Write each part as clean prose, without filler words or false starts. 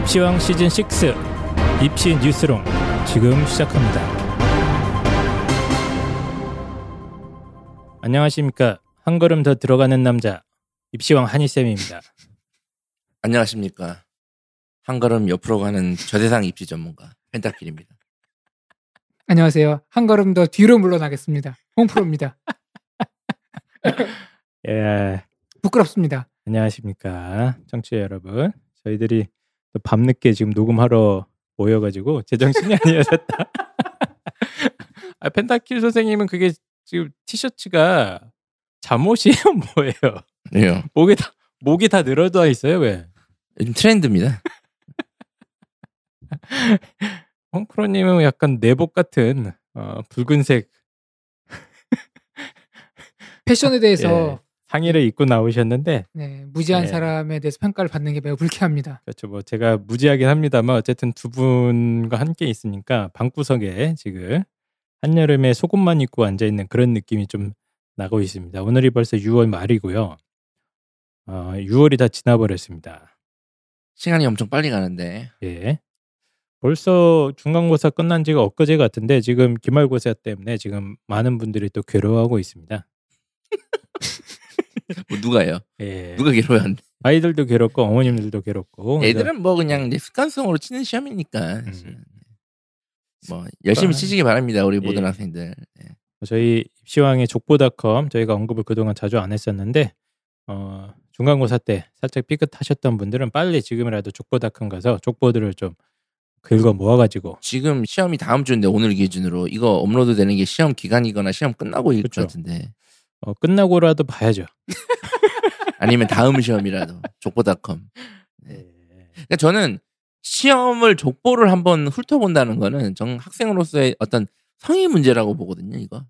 입시왕 시즌 6 입시뉴스롱 지금 시작합니다. 안녕하십니까. 한 걸음 더 들어가는 남자 입시왕 한희쌤입니다. 안녕하십니까. 한 걸음 옆으로 가는 저세상 입시 전문가 펜타킬입니다. 안녕하세요. 한 걸음 더 뒤로 물러나겠습니다. 홍프로입니다. 예. 부끄럽습니다. 안녕하십니까. 청취자 여러분. 저희들이 밤늦게 지금 녹음하러 모여가지고 제정신이 아니었다. 아, 펜타킬 선생님은 그게 지금 티셔츠가 잠옷이에요? 뭐예요? 네. 목이 다 늘어져 있어요. 왜? 요즘 트렌드입니다. 홍크로님은 약간 내복 같은 붉은색 패션에 대해서 예. 상의를 입고 나오셨는데 네, 무지한 네. 사람에 대해서 평가를 받는 게 매우 불쾌합니다. 그렇죠. 뭐 제가 무지하긴 합니다만 어쨌든 두 분과 함께 있으니까 방구석에 지금 한여름에 속옷만 입고 앉아있는 그런 느낌이 좀 나고 있습니다. 오늘이 벌써 6월 말이고요. 6월이 다 지나버렸습니다. 시간이 엄청 빨리 가는데 예. 벌써 중간고사 끝난 지가 엊그제 같은데 지금 기말고사 때문에 지금 많은 분들이 또 괴로워하고 있습니다. 뭐 누가요? 예. 누가 괴로워한데? 아이들도 괴롭고 어머님들도 괴롭고. 애들은 뭐 그냥 이제 습관성으로 치는 시험이니까. 뭐 열심히 치시기 바랍니다. 우리 예. 모든 학생들. 예. 저희 입시왕의 족보닷컴 저희가 언급을 그동안 자주 안 했었는데 중간고사 때 살짝 삐끗하셨던 분들은 빨리 지금이라도 족보닷컴 가서 족보들을 좀 긁어 모아가지고 지금 시험이 다음 주인데 오늘 기준으로 이거 업로드 되는 게 시험 기간이거나 시험 끝나고 일 것 같은데. 끝나고라도 봐야죠. 아니면 다음 시험이라도 족보닷컴. 네. 그러니까 저는 시험을 족보를 한번 훑어본다는 거는 정 학생으로서의 어떤 성의 문제라고 보거든요. 이거.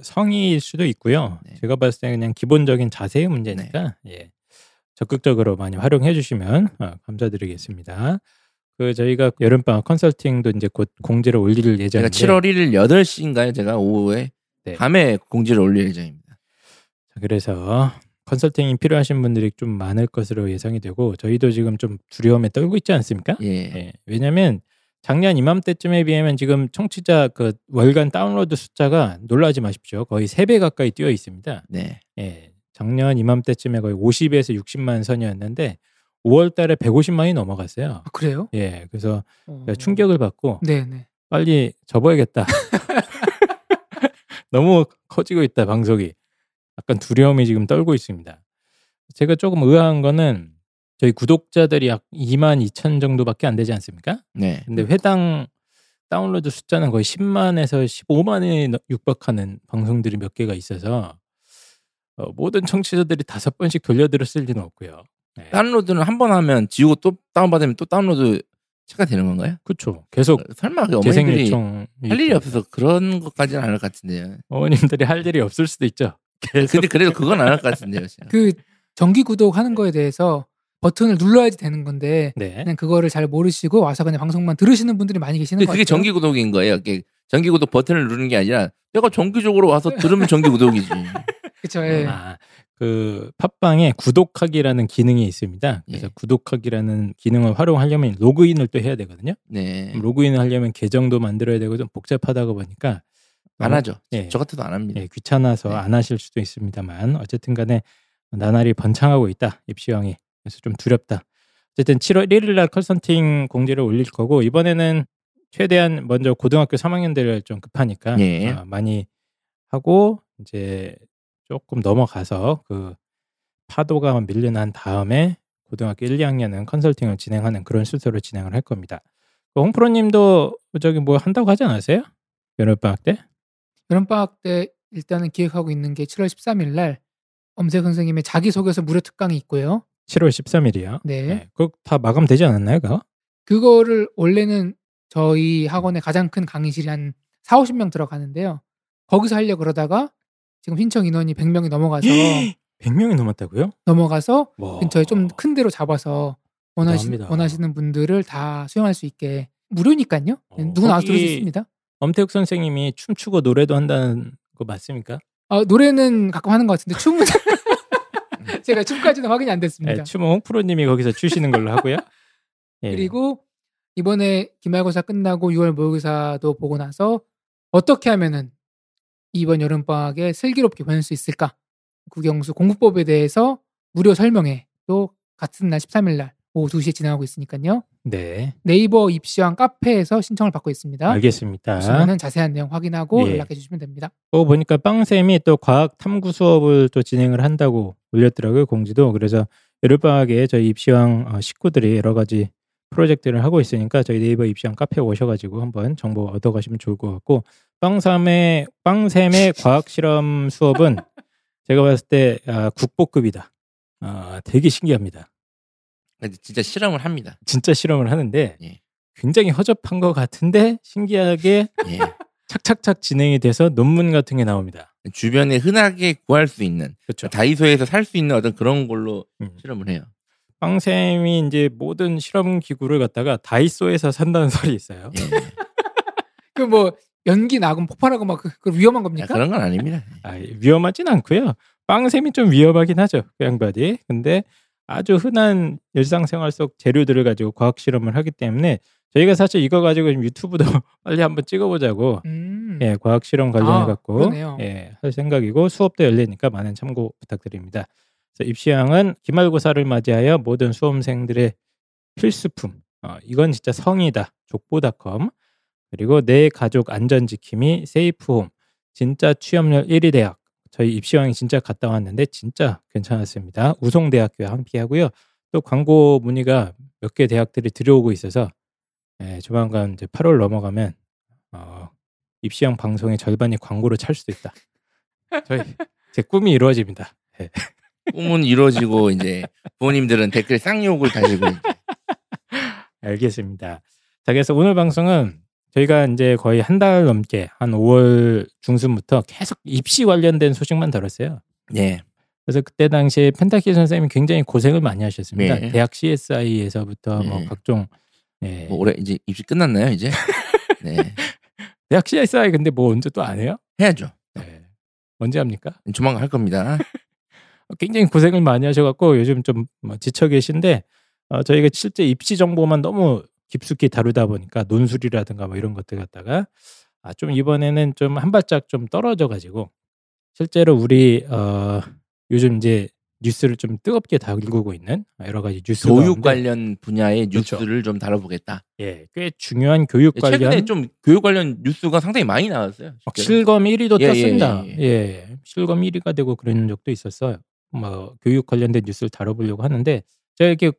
성의일 수도 있고요. 네. 제가 봤을 때 그냥 기본적인 자세의 문제니까 네. 예. 적극적으로 많이 활용해 주시면 감사드리겠습니다. 그 저희가 여름방학 컨설팅도 이제 곧 공지를 올릴 예정인데. 7월 1일 8시인가요? 제가 오후에. 네. 밤에 공지를 올릴 예정입니다. 그래서 컨설팅이 필요하신 분들이 좀 많을 것으로 예상이 되고 저희도 지금 좀 두려움에 떨고 있지 않습니까? 예. 예. 왜냐하면 작년 이맘때쯤에 비하면 지금 청취자 그 월간 다운로드 숫자가 놀라지 마십시오. 거의 3배 가까이 뛰어 있습니다. 네. 예. 작년 이맘때쯤에 거의 50에서 60만 선이었는데 5월 달에 150만이 넘어갔어요. 아, 그래요? 예. 그래서 충격을 받고 네네. 빨리 접어야겠다. 너무 커지고 있다 방송이. 약간 두려움이 지금 떨고 있습니다. 제가 조금 의아한 거는 저희 구독자들이 약 2만 2천 정도밖에 안 되지 않습니까? 네. 근데 회당 다운로드 숫자는 거의 10만에서 15만에 육박하는 방송들이 몇 개가 있어서 모든 청취자들이 5번씩 돌려들었을 리는 없고요. 네. 다운로드는 한 번 하면 지우고 또 다운받으면 또 다운로드 체크되는 건가요? 그렇죠. 계속 설마 어머님들이 할 일이 없어서 그런 것까지는 안 할 것 같은데요. 어머님들이 할 일이 없을 수도 있죠. 근데 그래도 그건 안 할 것 같은데요. 그 정기 구독하는 거에 대해서 버튼을 눌러야지 되는 건데 네. 그냥 그거를 잘 모르시고 와서 그냥 방송만 들으시는 분들이 많이 계시는 거 같아요. 그게 정기 구독인 거예요. 정기 구독 버튼을 누르는 게 아니라 내가 정기적으로 와서 들으면 정기 구독이지. 그렇죠. 예. 그 팟빵에 구독하기라는 기능이 있습니다. 그래서 예. 구독하기라는 기능을 활용하려면 로그인을 또 해야 되거든요. 네. 로그인을 하려면 계정도 만들어야 되고 좀 복잡하다고 보니까 안 하죠. 예. 저 같아도 안 합니다. 예. 귀찮아서 네. 안 하실 수도 있습니다만 어쨌든 간에 나날이 번창하고 있다. 입시왕이. 그래서 좀 두렵다. 어쨌든 7월 1일 날 컨설팅 공지를 올릴 거고 이번에는 최대한 먼저 고등학교 3학년들을 좀 급하니까 예. 많이 하고 이제 조금 넘어가서 그 파도가 밀려난 다음에 고등학교 1, 2학년은 컨설팅을 진행하는 그런 순서로 진행을 할 겁니다. 홍프로님도 저기 뭐 한다고 하지 않았어요? 여름방학 때? 여름방학 때 일단은 기획하고 있는 게 7월 13일 날 엄세 선생님의 자기소개서 무료 특강이 있고요. 7월 13일이요? 네. 네. 그거 다 마감되지 않았나요? 그거를 원래는 저희 학원의 가장 큰 강의실이 한 40-50명 들어가는데요. 거기서 하려고 그러다가 지금 신청 인원이 100명이 넘어가서 100명이 넘었다고요? 넘어가서 와. 근처에 좀 큰 데로 잡아서 원하시는 분들을 다 수용할 수 있게 무료니까요. 누구나 와서 들을 수 있습니다. 엄태욱 선생님이 춤추고 노래도 한다는 거 맞습니까? 노래는 가끔 하는 것 같은데 춤은 제가 춤까지는 확인이 안 됐습니다. 네, 춤은 홍프로님이 거기서 추시는 걸로 하고요. 예. 그리고 이번에 기말고사 끝나고 6월 모의고사도 보고 나서 어떻게 하면은 이번 여름방학에 슬기롭게 보낼 수 있을까? 국영수 공부법에 대해서 무료 설명회 또 같은 날 13일날 오후 2시에 진행하고 있으니까요. 네. 네이버 입시왕 카페에서 신청을 받고 있습니다. 알겠습니다. 보시면은 자세한 내용 확인하고 예. 연락해 주시면 됩니다. 보니까 빵쌤이 또 과학 탐구 수업을 또 진행을 한다고 올렸더라고요. 공지도. 그래서 여름방학에 저희 입시왕 식구들이 여러 가지 프로젝트를 하고 있으니까 저희 네이버 입시왕 카페에 오셔가지고 한번 정보 얻어가시면 좋을 것 같고 빵쌤의 과학실험 수업은 제가 봤을 때 국보급이다. 되게 신기합니다. 진짜 실험을 합니다. 진짜 실험을 하는데 예. 굉장히 허접한 것 같은데 신기하게 예. 착착착 진행이 돼서 논문 같은 게 나옵니다. 주변에 흔하게 구할 수 있는 그렇죠. 다이소에서 살 수 있는 어떤 그런 걸로 실험을 해요. 빵쌤이 이제 모든 실험 기구를 갖다가 다이소에서 산다는 소리 있어요. 예. 그 뭐 연기 나고 폭발하고 막 그 위험한 겁니까? 그런 건 아닙니다. 위험하진 않고요. 빵쌤이 좀 위험하긴 하죠. 그 양반이. 근데 아주 흔한 일상생활 속 재료들을 가지고 과학 실험을 하기 때문에 저희가 사실 이거 가지고 지금 유튜브도 빨리 한번 찍어보자고 예, 과학 실험 관련해 갖고 예, 할 생각이고 수업도 열리니까 많은 참고 부탁드립니다. 그래서 입시왕은 기말고사를 맞이하여 모든 수험생들의 필수품 이건 진짜 성이다. 족보닷컴 그리고 내 가족 안전지킴이 세이프홈 진짜 취업률 1위 대학 저희 입시왕이 진짜 갔다 왔는데 진짜 괜찮았습니다. 우송대학교와 함께하고요. 또 광고 문의가 몇 개 대학들이 들어오고 있어서 예, 조만간 이제 8월 넘어가면 입시왕 방송의 절반이 광고로 찰 수도 있다. 저희 제 꿈이 이루어집니다. 예. 꿈은 이루어지고 이제 부모님들은 댓글 쌍욕을 달리고 알겠습니다. 자, 그래서 오늘 방송은 저희가 이제 거의 한 달 넘게 한 5월 중순부터 계속 입시 관련된 소식만 다뤘어요. 네. 그래서 그때 당시에 펜타키 선생님이 굉장히 고생을 많이 하셨습니다. 네. 대학 CSI에서부터 네. 뭐 각종 네. 뭐 올해 이제 입시 끝났나요 이제? 네. 대학 CSI 근데 뭐 언제 또 안 해요? 해야죠. 네. 언제 합니까? 조만간 할 겁니다. 굉장히 고생을 많이 하셔갖고 요즘 좀 지쳐 계신데 저희가 실제 입시 정보만 너무 깊숙이 다루다 보니까 논술이라든가 뭐 이런 것들 갖다가 좀 이번에는 좀 한 발짝 좀 떨어져가지고 실제로 우리 요즘 이제 뉴스를 좀 뜨겁게 다루고 있는 여러 가지 뉴스 교육 관련 분야의 뉴스를 그렇죠. 좀 다뤄보겠다. 예, 꽤 중요한 교육 관련 최근에 좀 교육 관련 뉴스가 상당히 많이 나왔어요. 막 실검 1위도 떴습니다. 예, 실검 1위가 되고 그런 적도 있었어요. 뭐 교육 관련된 뉴스를 다뤄보려고 하는데 제가 이렇게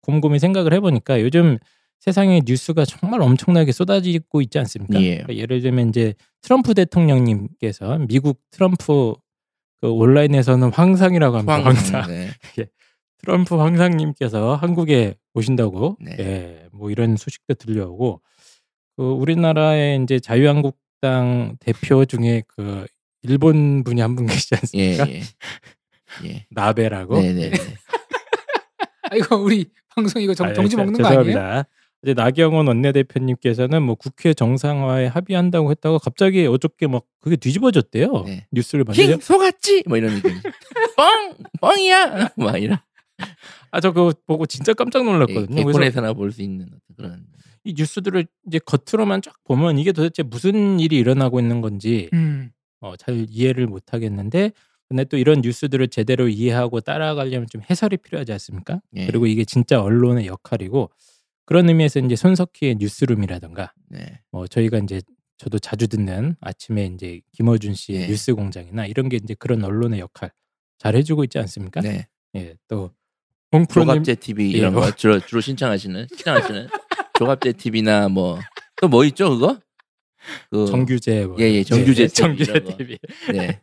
곰곰이 생각을 해보니까 요즘 세상에 뉴스가 정말 엄청나게 쏟아지고 있지 않습니까? 예. 그러니까 예를 들면 이제 트럼프 대통령님께서 미국 트럼프 그 온라인에서는 황상이라고 합니다. 황상. 네. 예. 트럼프 황상님께서 한국에 오신다고 네. 예. 뭐 이런 소식도 들려오고 그 우리나라의 이제 자유한국당 대표 중에 그 일본 분이 한 분 계시지 않습니까? 예. 예. 나베라고. 네네. 아 이거 우리 방송 이거 정지 먹는 거 아니에요? 죄송합니다. 이제 나경원 원내대표님께서는 뭐 국회 정상화에 합의한다고 했다가 갑자기 어저께 막 그게 뒤집어졌대요. 네. 뉴스를 봤는데 속았지 뭐 이런 느낌. 뻥이야 막 이런. 아 저 그거 보고 진짜 깜짝 놀랐거든요. 일본에서나 볼 수 있는 그런 이 뉴스들을 이제 겉으로만 쫙 보면 이게 도대체 무슨 일이 일어나고 있는 건지 잘 이해를 못 하겠는데. 근데 또 이런 뉴스들을 제대로 이해하고 따라가려면 좀 해설이 필요하지 않습니까? 예. 그리고 이게 진짜 언론의 역할이고 그런 의미에서 이제 손석희의 뉴스룸이라든가 네. 저희가 이제 저도 자주 듣는 아침에 이제 김어준 씨의 네. 뉴스 공장이나 이런 게 이제 그런 언론의 역할 잘 해주고 있지 않습니까? 네. 예. 또 홍프로님 조갑제 TV 이런 거 주로 시청하시는 조갑제 TV나 뭐 또 뭐 있죠 그거? 그 정규제 뭐 예예 정규제 TV 네.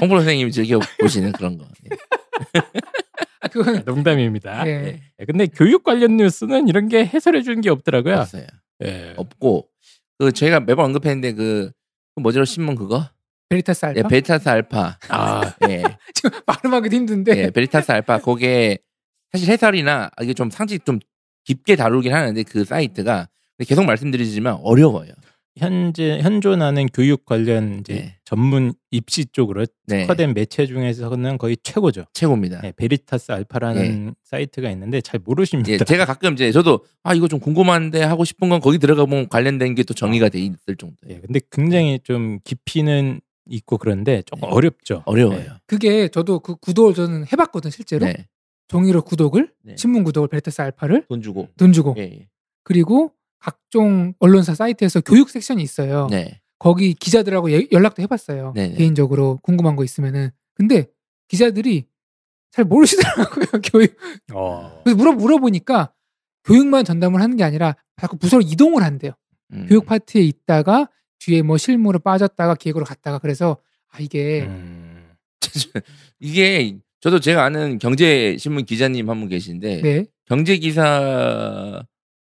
홍보 선생님이 즐겨 보시는 그런 거. 예. 아, 그건 농담입니다. 예. 예. 근데 교육 관련 뉴스는 이런 게 해설해 주는 게 없더라고요. 없어요. 예. 없고 그 저희가 매번 언급했는데 그 뭐죠 신문 그거? 베리타스알파. 예, 베리타스알파. 아, 예. 지금 발음하기도 힘든데. 예, 베리타스알파. 거기에 사실 해설이나 이게 좀 상식 좀 깊게 다루긴 하는데 그 사이트가 계속 말씀드리지만 어려워요. 현재 현존하는 교육 관련 이제 네. 전문 입시 쪽으로 특화된 네. 매체 중에서는 거의 최고죠. 최고입니다. 네, 베리타스알파라는 네. 사이트가 있는데 잘 모르십니다. 예, 제가 가끔 이제 저도 아 이거 좀 궁금한데 하고 싶은 건 거기 들어가 보면 관련된 게 또 정의가 돼 있을 정도. 예, 근데 굉장히 좀 깊이는 있고 그런데 조금 네. 어렵죠. 어려워요. 네. 그게 저도 그 구독을 저는 해봤거든 실제로. 네. 종이로 구독을 네. 신문 구독을 베리타스알파를 돈 주고. 예, 예. 그리고 각종 언론사 사이트에서 교육 섹션이 있어요. 네. 거기 기자들하고 연락도 해봤어요. 네네. 개인적으로 궁금한 거 있으면은. 근데 기자들이 잘 모르시더라고요. 교육. 그래서 물어보니까 교육만 전담을 하는 게 아니라 자꾸 부서로 이동을 한대요. 교육 파트에 있다가 뒤에 뭐 실무로 빠졌다가 기획으로 갔다가 그래서 아 이게 이게 저도 제가 아는 경제신문 기자님 한 분 계신데 네. 경제기사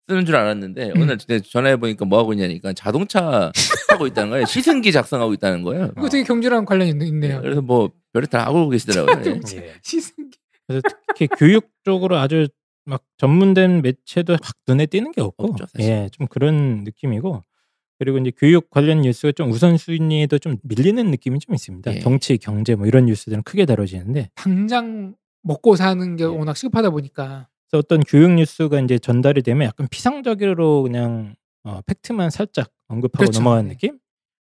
쓰는 줄 알았는데 오늘 전화해보니까 뭐하고 있냐니까 자동차 하고 있다는 거예요. 시승기 작성하고 있다는 거예요. 그거 되게 경제랑 관련이 있네요. 그래서 뭐 별이 다 하고 계시더라고요. 예. 시승기. 그래서 특히 교육 쪽으로 아주 막 전문된 매체도 확 눈에 띄는 게 없고 없죠, 예, 좀 그런 느낌이고 그리고 이제 교육 관련 뉴스가 좀 우선순위에도 좀 밀리는 느낌이 좀 있습니다. 예. 정치, 경제 뭐 이런 뉴스들은 크게 다뤄지는데 당장 먹고 사는 게 예. 워낙 시급하다 보니까 그래서 어떤 교육 뉴스가 이제 전달이 되면 약간 피상적으로 그냥 팩트만 살짝 언급하고 그렇죠. 넘어가는 느낌.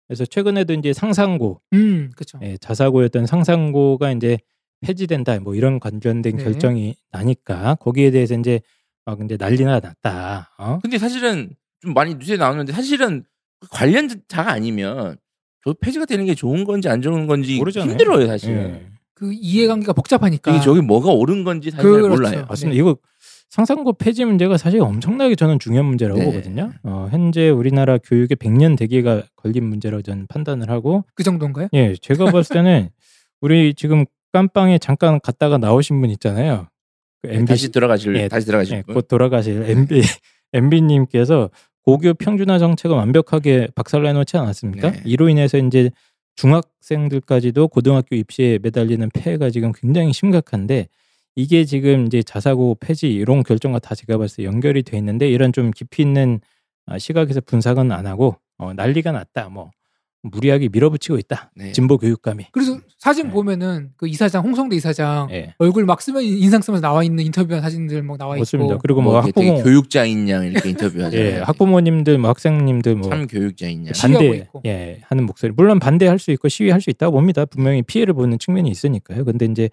그래서 최근에도 이제 상산고, 그렇죠. 예, 자사고였던 상산고가 이제 폐지된다, 뭐 이런 관련된 네. 결정이 나니까 거기에 대해서 이제 막 이제 난리가 났다. 근데 사실은 좀 많이 뉴스에 나오는데 사실은 관련자가 아니면 저 폐지가 되는 게 좋은 건지 안 좋은 건지 모르잖아요. 힘들어요, 사실은. 예. 그 이해관계가 복잡하니까 이게 저기 뭐가 옳은 건지 사실 그렇죠. 몰라요. 맞습니다. 네. 이거 상산고 폐지 문제가 사실 엄청나게 저는 중요한 문제라고 네. 보거든요. 현재 우리나라 교육의 100년 대기가 걸린 문제라고 저는 판단을 하고 그 정도인가요? 예, 제가 봤을 때는 우리 지금 깜빵에 잠깐 갔다가 나오신 분 있잖아요. 그 MBC, 다시 돌아가실 예, 분. 곧 돌아가실 MB님께서 고교 평준화 정책을 완벽하게 박살내놓지 않았습니까? 네. 이로 인해서 이제 중학생들까지도 고등학교 입시에 매달리는 폐해가 지금 굉장히 심각한데 이게 지금 이제 자사고 폐지 이런 결정과 다 제가 봤을 때 연결이 돼 있는데 이런 좀 깊이 있는 시각에서 분석은 안 하고 난리가 났다 뭐 무리하게 밀어붙이고 있다 네. 진보 교육감이 그래서 사진 네. 보면은 그 이사장 홍성대 이사장 네. 얼굴 막 쓰면 인상 쓰면서 나와 있는 인터뷰한 사진들 막 나와 맞습니다. 있고 그리고 뭐 학부모 교육자인양 이렇게 인터뷰하잖아요. 예, 학부모님들, 뭐 학생님들 뭐 참 교육자인양 반대 예, 하는 목소리 물론 반대할 수 있고 시위할 수 있다고 봅니다. 분명히 피해를 보는 측면이 있으니까요. 근데 이제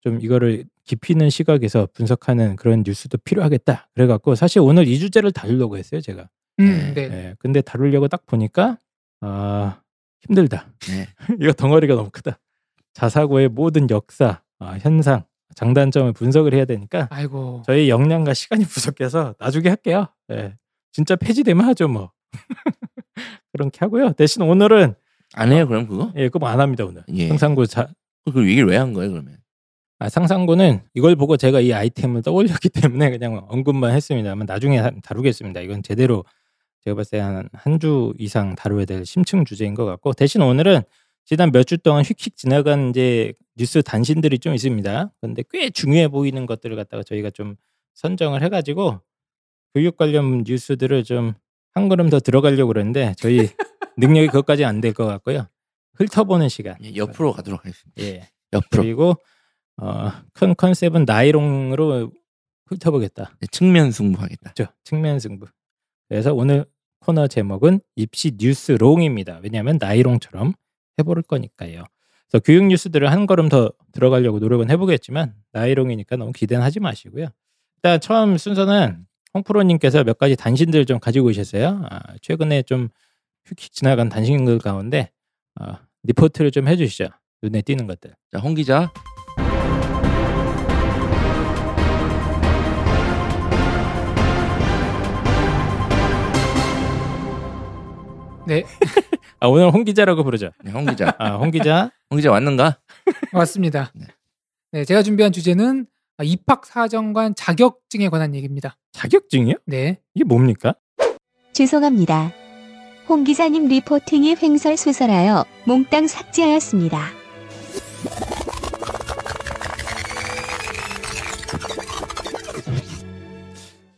좀 이거를 깊이 있는 시각에서 분석하는 그런 뉴스도 필요하겠다. 그래갖고 사실 오늘 이 주제를 다루려고 했어요, 제가. 네. 예, 근데 다루려고 딱 보니까 힘들다. 네. 이거 덩어리가 너무 크다. 자사고의 모든 역사, 현상, 장단점을 분석을 해야 되니까 아이고. 저희 역량과 시간이 부족해서 나중에 할게요. 네. 진짜 폐지되면 하죠 뭐. 그렇게 하고요. 대신 오늘은 안 해요 그럼 그거? 예, 그거 안 합니다 오늘. 예. 상산고 그 얘기를 왜 한 거예요 그러면? 상산고는 이걸 보고 제가 이 아이템을 떠올렸기 때문에 그냥 언급만 했습니다만 나중에 다루겠습니다. 이건 제대로 제가 봤을 때 한 주 이상 다뤄야 될 심층 주제인 것 같고 대신 오늘은 지난 몇 주 동안 휙휙 지나간 이제 뉴스 단신들이 좀 있습니다. 그런데 꽤 중요해 보이는 것들을 갖다가 저희가 좀 선정을 해가지고 교육 관련 뉴스들을 좀 한 걸음 더 들어가려고 그러는데 저희 능력이 그것까지 안 될 것 같고요. 훑어보는 시간. 예, 옆으로 가도록 하겠습니다. 예, 옆으로. 그리고 큰 컨셉은 나이롱으로 훑어보겠다. 네, 측면 승부하겠다. 그렇죠. 측면 승부. 그래서 오늘 코너 제목은 입시 뉴스롱입니다. 왜냐하면 나이롱처럼 해볼 거니까요. 그래서 교육 뉴스들을 한 걸음 더 들어가려고 노력은 해보겠지만 나이롱이니까 너무 기대는 하지 마시고요. 일단 처음 순서는 홍프로님께서 몇 가지 단신들을 좀 가지고 오셨어요. 최근에 좀 휙휙 지나간 단신들 가운데 리포트를 좀 해주시죠. 눈에 띄는 것들. 자, 홍 기자. 네. 오늘 홍 기자라고 부르죠. 네, 홍 기자. 홍 기자. 홍 기자 왔는가? 왔습니다. 네. 네, 제가 준비한 주제는 입학사정관 자격증에 관한 얘기입니다. 자격증이요? 네. 이게 뭡니까? 죄송합니다. 홍 기자님 리포팅이 횡설수설하여 몽땅 삭제하였습니다.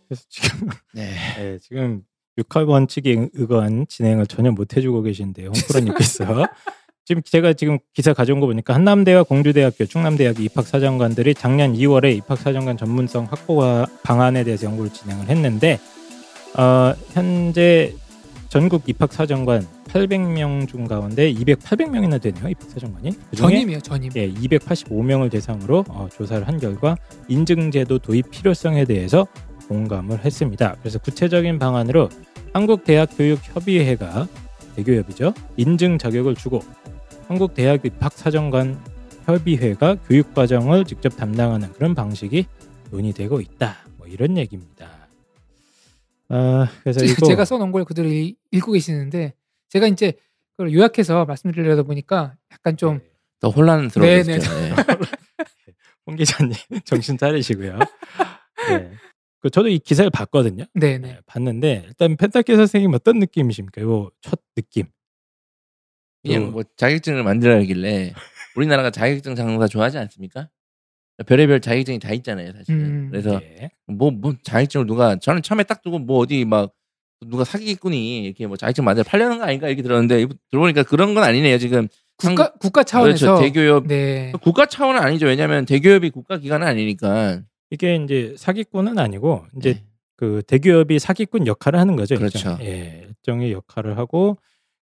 그래서 지금 네, 지금 6학 원칙에 의거한 진행을 전혀 못 해주고 계신데요. 홍프로님께서 지금 제가 지금 기사 가져온 거 보니까 한남대와 공주대학교, 충남대학의 입학사정관들이 작년 2월에 입학사정관 전문성 확보와 방안에 대해서 연구를 진행을 했는데 현재 전국 입학사정관 800명 중 가운데 2,800명이나 되네요. 입학사정관이. 그중에 전임이에요. 전임. 예, 285명을 대상으로 조사를 한 결과 인증제도 도입 필요성에 대해서 공감을 했습니다. 그래서 구체적인 방안으로 한국대학교육협의회가 대교협이죠. 인증 자격을 주고 한국대학 입학사정관협의회가 교육과정을 직접 담당하는 그런 방식이 논의되고 있다. 뭐 이런 얘기입니다. 그래서 제가 써놓은 걸 그대로 읽고 계시는데 제가 이제 그걸 요약해서 말씀드리려다 보니까 약간 좀 더 혼란스러워졌죠. 네네. 홍 기자님 정신 차리시고요. 네. 그 저도 이 기사를 봤거든요. 네네. 봤는데 일단 펜타키 선생님 어떤 느낌이십니까? 이 첫 느낌. 그냥 뭐 자격증을 만들어야길래 우리나라가 자격증 장사 좋아하지 않습니까? 별의별 자격증이 다 있잖아요, 사실은. 그래서 뭐 자격증을 누가 저는 처음에 딱 두고 뭐 어디 막 누가 사기꾼이 이렇게 뭐 자격증 만들어 팔려는 거 아닌가 이렇게 들었는데 들어보니까 그런 건 아니네요. 지금 국가 차원에서 그렇죠, 대교협. 네. 국가 차원은 아니죠. 왜냐하면 대교협이 국가 기관은 아니니까. 이게 이제 사기꾼은 아니고 이제 네. 그 대교협이 사기꾼 역할을 하는 거죠. 그렇죠. 예, 일정의 역할을 하고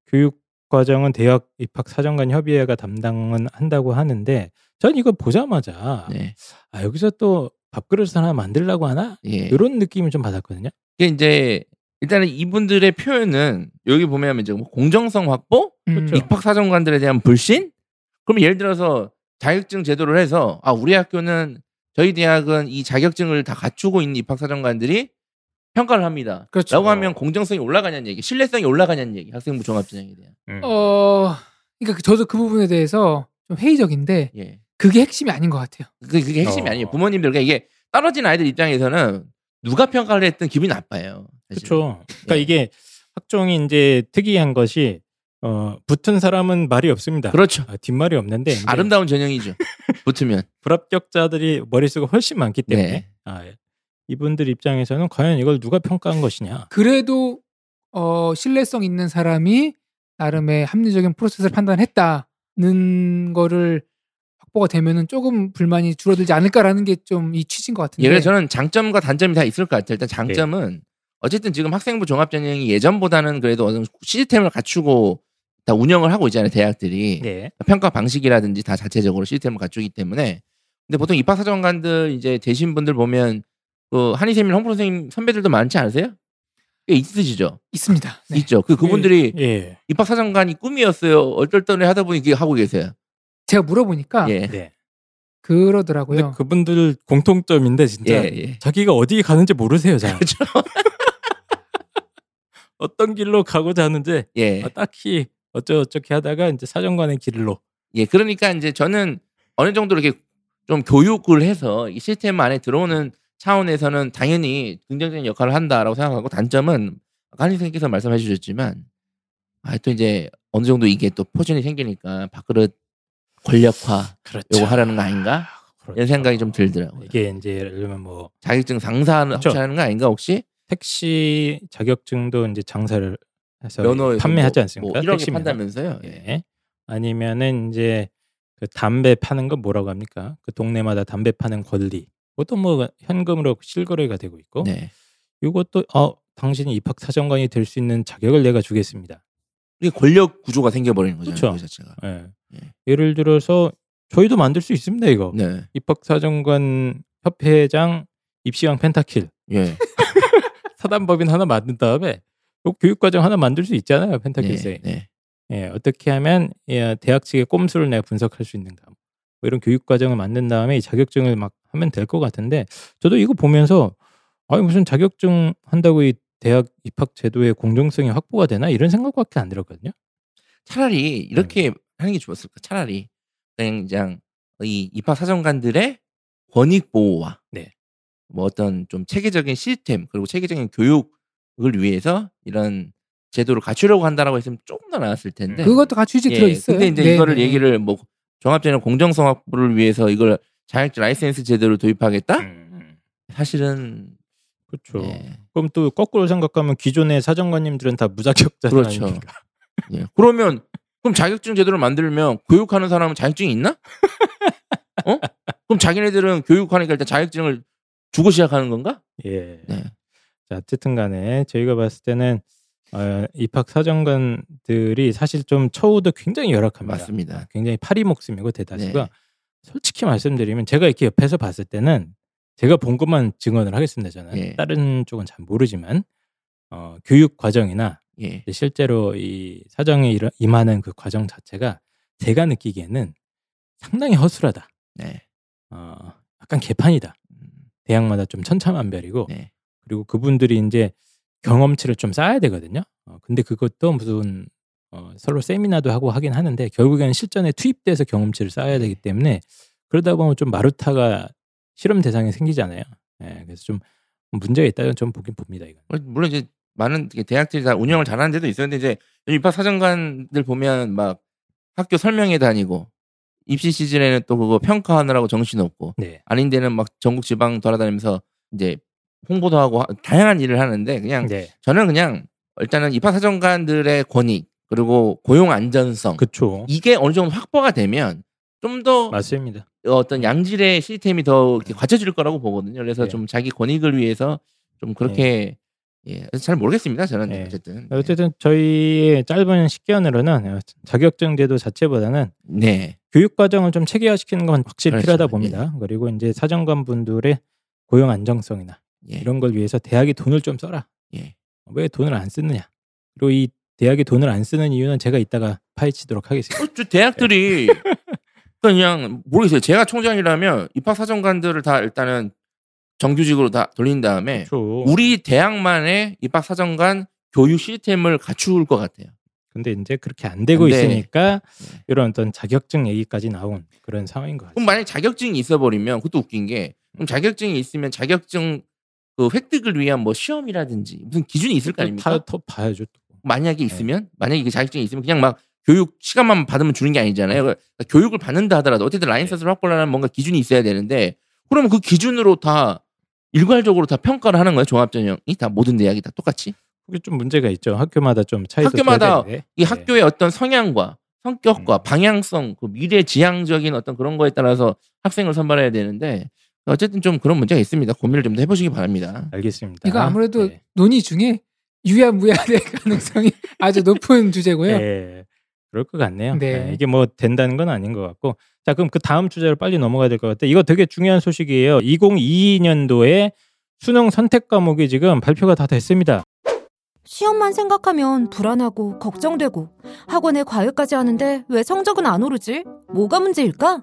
교육 과정은 대학 입학 사정관 협의회가 담당은 한다고 하는데 전 이거 보자마자 네. 아 여기서 또 밥그릇 하나 만들려고 하나 예. 이런 느낌을 좀 받았거든요. 이게 이제 일단은 이분들의 표현은 여기 보면 이제 뭐 공정성 확보, 그렇죠. 입학 사정관들에 대한 불신. 그럼 예를 들어서 자격증 제도를 해서 아 우리 학교는 저희 대학은 이 자격증을 다 갖추고 있는 입학 사정관들이 평가를 합니다. 그렇죠. 라고 하면 공정성이 올라가냐는 얘기, 신뢰성이 올라가냐는 얘기, 학생부 종합전형에 대한. 그러니까 저도 그 부분에 대해서 좀 회의적인데 예. 그게 핵심이 아닌 것 같아요. 그게 핵심이 아니에요. 부모님들 그러니까 이게 떨어진 아이들 입장에서는 누가 평가를 했든 기분이 나빠요. 사실은. 그렇죠. 그러니까 예. 이게 학종이 이제 특이한 것이 붙은 사람은 말이 없습니다. 그렇죠. 뒷말이 없는데 아름다운 전형이죠. 붙으면 불합격자들이 머릿수가 훨씬 많기 때문에. 네. 이분들 입장에서는 과연 이걸 누가 평가한 것이냐. 그래도 신뢰성 있는 사람이 나름의 합리적인 프로세스를 판단했다는 거를 확보가 되면은 조금 불만이 줄어들지 않을까라는 게 좀 이 취지인 것 같은데. 예를 저는 장점과 단점이 다 있을 것 같아요. 일단 장점은 네. 어쨌든 지금 학생부 종합전형이 예전보다는 그래도 어느 시스템을 갖추고 다 운영을 하고 있잖아요. 대학들이. 네. 평가 방식이라든지 다 자체적으로 시스템을 갖추기 때문에. 근데 보통 입학사정관들 이제 되신 분들 보면 그 한희쌤이나 홍프로 선생님 선배들도 많지 않으세요? 꽤 있으시죠? 있습니다. 네. 있죠. 그분들이 예. 입학사정관이 꿈이었어요. 얼떨떨해 하다 보니 하고 계세요. 제가 물어보니까 예. 네. 그러더라고요. 그분들 공통점인데 진짜 예. 자기가 어디 가는지 모르세요. 잘. 그렇죠. 어떤 길로 가고자 하는지 예. 딱히 어쩌저쩌게 하다가 이제 사정관의 길로. 예, 그러니까 이제 저는 어느 정도 이렇게 좀 교육을 해서 이 시스템 안에 들어오는 차원에서는 당연히 긍정적인 역할을 한다라고 생각하고 단점은 아까 한희 선생님께서 말씀해 주셨지만 또 이제 어느 정도 이게 또 포진이 생기니까 밥그릇 권력화 그렇죠. 요거 하라는 거 아닌가? 그렇죠. 이런 생각이 좀 들더라고요. 이게 이제 예를 들면 뭐 자격증 장사하는 그렇죠. 하는 거 아닌가 혹시? 택시 자격증도 이제 장사를 해서 판매하지 않습니까? 뭐 택시 판다면서요? 예. 예. 아니면은 이제 그 담배 파는 거 뭐라고 합니까? 그 동네마다 담배 파는 권리. 그것도 뭐 현금으로 실거래가 되고 있고. 네. 이것도 당신이 입학 사정관이 될 수 있는 자격을 내가 주겠습니다. 이게 권력 구조가 생겨버리는 거죠. 그렇죠. 그 자체가. 예. 예. 예를 들어서 저희도 만들 수 있습니다. 이거. 네. 입학 사정관 협회장 입시왕 펜타킬. 예. 사단법인 하나 만든 다음에 교육과정 하나 만들 수 있잖아요. 펜타킬스에. 네, 네. 예, 어떻게 하면 대학 측의 꼼수를 내가 분석할 수 있는가. 뭐 이런 교육과정을 만든 다음에 이 자격증을 막 하면 될 것 같은데 저도 이거 보면서 무슨 자격증 한다고 이 대학 입학 제도의 공정성이 확보가 되나 이런 생각밖에 안 들었거든요. 차라리 이렇게 하는 게 좋았을까. 차라리 그냥 이 입학 사정관들의 권익 보호와 네. 뭐 어떤 좀 체계적인 시스템 그리고 체계적인 교육을 위해서 이런 제도를 갖추려고 한다라고 했으면 조금 더 나았을 텐데 그것도 갖추지 들어 있어요. 근데 이제 네, 이거를 네. 얘기를 뭐 종합전형 공정성 확보를 위해서 이걸 자격증 라이센스 제도를 도입하겠다. 사실은 그렇죠. 예. 그럼 또 거꾸로 생각하면 기존의 사정관님들은 다 무자격자잖아요. 그렇죠. 예. 그러면 그럼 자격증 제도를 만들면 교육하는 사람은 자격증이 있나? 어? 그럼 자기네들은 교육하니까 일단 자격증을 주고 시작하는 건가? 예. 네. 자, 어쨌든 간에 저희가 봤을 때는 입학 사정관들이 사실 좀 처우도 굉장히 열악합니다. 맞습니다. 굉장히 파리 목숨이고 대다수가 네. 솔직히 말씀드리면 제가 이렇게 옆에서 봤을 때는 제가 본 것만 증언을 하겠습니다. 저는 예. 다른 쪽은 잘 모르지만 교육 과정이나 예. 실제로 이 사정에 임하는 그 과정 자체가 제가 느끼기에는 상당히 허술하다. 네. 약간 개판이다. 대학마다 좀 천차만별이고 네. 그리고 그분들이 이제 경험치를 좀 쌓아야 되거든요. 근데 그것도 무슨 서로 세미나도 하고 하긴 하는데 결국에는 실전에 투입돼서 경험치를 쌓아야 되기 때문에 그러다 보면 좀 마루타가 실험 대상이 생기잖아요. 네, 그래서 좀 문제가 있다면 좀 보긴 봅니다. 이건. 물론 이제 많은 대학들이 다 운영을 잘하는 데도 있었는데 이제 입학 사정관들 보면 막 학교 설명회 다니고 입시 시즌에는 또 그거 평가하느라고 정신 없고 네. 아닌 데는 막 전국 지방 돌아다니면서 이제 홍보도 하고 다양한 일을 하는데 그냥 네. 저는 그냥 일단은 입학 사정관들의 권익 그리고 고용 안전성 그쵸. 이게 어느 정도 확보가 되면 좀 더 맞습니다. 어떤 양질의 시스템이 더 갖춰질 거라고 보거든요. 그래서 네. 좀 자기 권익을 위해서 좀 그렇게 네. 예, 잘 모르겠습니다. 저는 네. 어쨌든 저희의 짧은 식견으로는 자격증 제도 자체보다는 네. 교육 과정을 좀 체계화시키는 건 확실히 그렇죠. 필요하다 봅니다. 예. 그리고 이제 사정관 분들의 고용 안정성이나 예. 이런 걸 위해서 대학이 돈을 좀 써라. 예. 왜 돈을 안 쓰느냐? 그리고 이 대학이 돈을 안 쓰는 이유는 제가 이따가 파헤치도록 하겠습니다. 대학들이 그냥 모르겠어요. 제가 총장이라면 입학 사정관들을 다 일단은 정규직으로 다 돌린 다음에 그렇죠. 우리 대학만의 입학 사정관 교육 시스템을 갖추을 것 같아요. 근데 이제 그렇게 안 되고 있으니까 네. 이런 어떤 자격증 얘기까지 나온 그런 상황인 것 같아요. 그럼 만약에 자격증이 있어버리면 그것도 웃긴 게 그럼 자격증이 있으면 자격증 그 획득을 위한 뭐 시험이라든지 무슨 기준이 있을 거 아닙니까? 다 봐야죠. 만약에 있으면 네. 만약에 그 자격증이 있으면 그냥 막 교육 시간만 받으면 주는 게 아니잖아요. 그러니까 교육을 받는다 하더라도 어쨌든 라이선스를 확보하려면 뭔가 기준이 있어야 되는데 그러면 그 기준으로 다 일괄적으로 다 평가를 하는 거예요. 종합전형이 다 모든 대학이 다 똑같이. 그게 좀 문제가 있죠. 학교마다 좀 차이도 학교마다 이 네. 학교의 어떤 성향과 성격과 방향성, 그 미래 지향적인 어떤 그런 거에 따라서 학생을 선발해야 되는데 어쨌든 좀 그런 문제가 있습니다. 고민을 좀 더 해보시기 바랍니다. 알겠습니다. 그러니까 아무래도 네. 논의 중에 유야무야될 가능성이 아주 높은 주제고요. 네. 그럴 것 같네요. 네. 네. 이게 뭐 된다는 건 아닌 것 같고 자 그럼 그 다음 주제로 빨리 넘어가야 될 것 같아요. 이거 되게 중요한 소식이에요. 2022년도에 수능 선택 과목이 지금 발표가 다 됐습니다. 시험만 생각하면 불안하고 걱정되고 학원에 과외까지 하는데 왜 성적은 안 오르지? 뭐가 문제일까?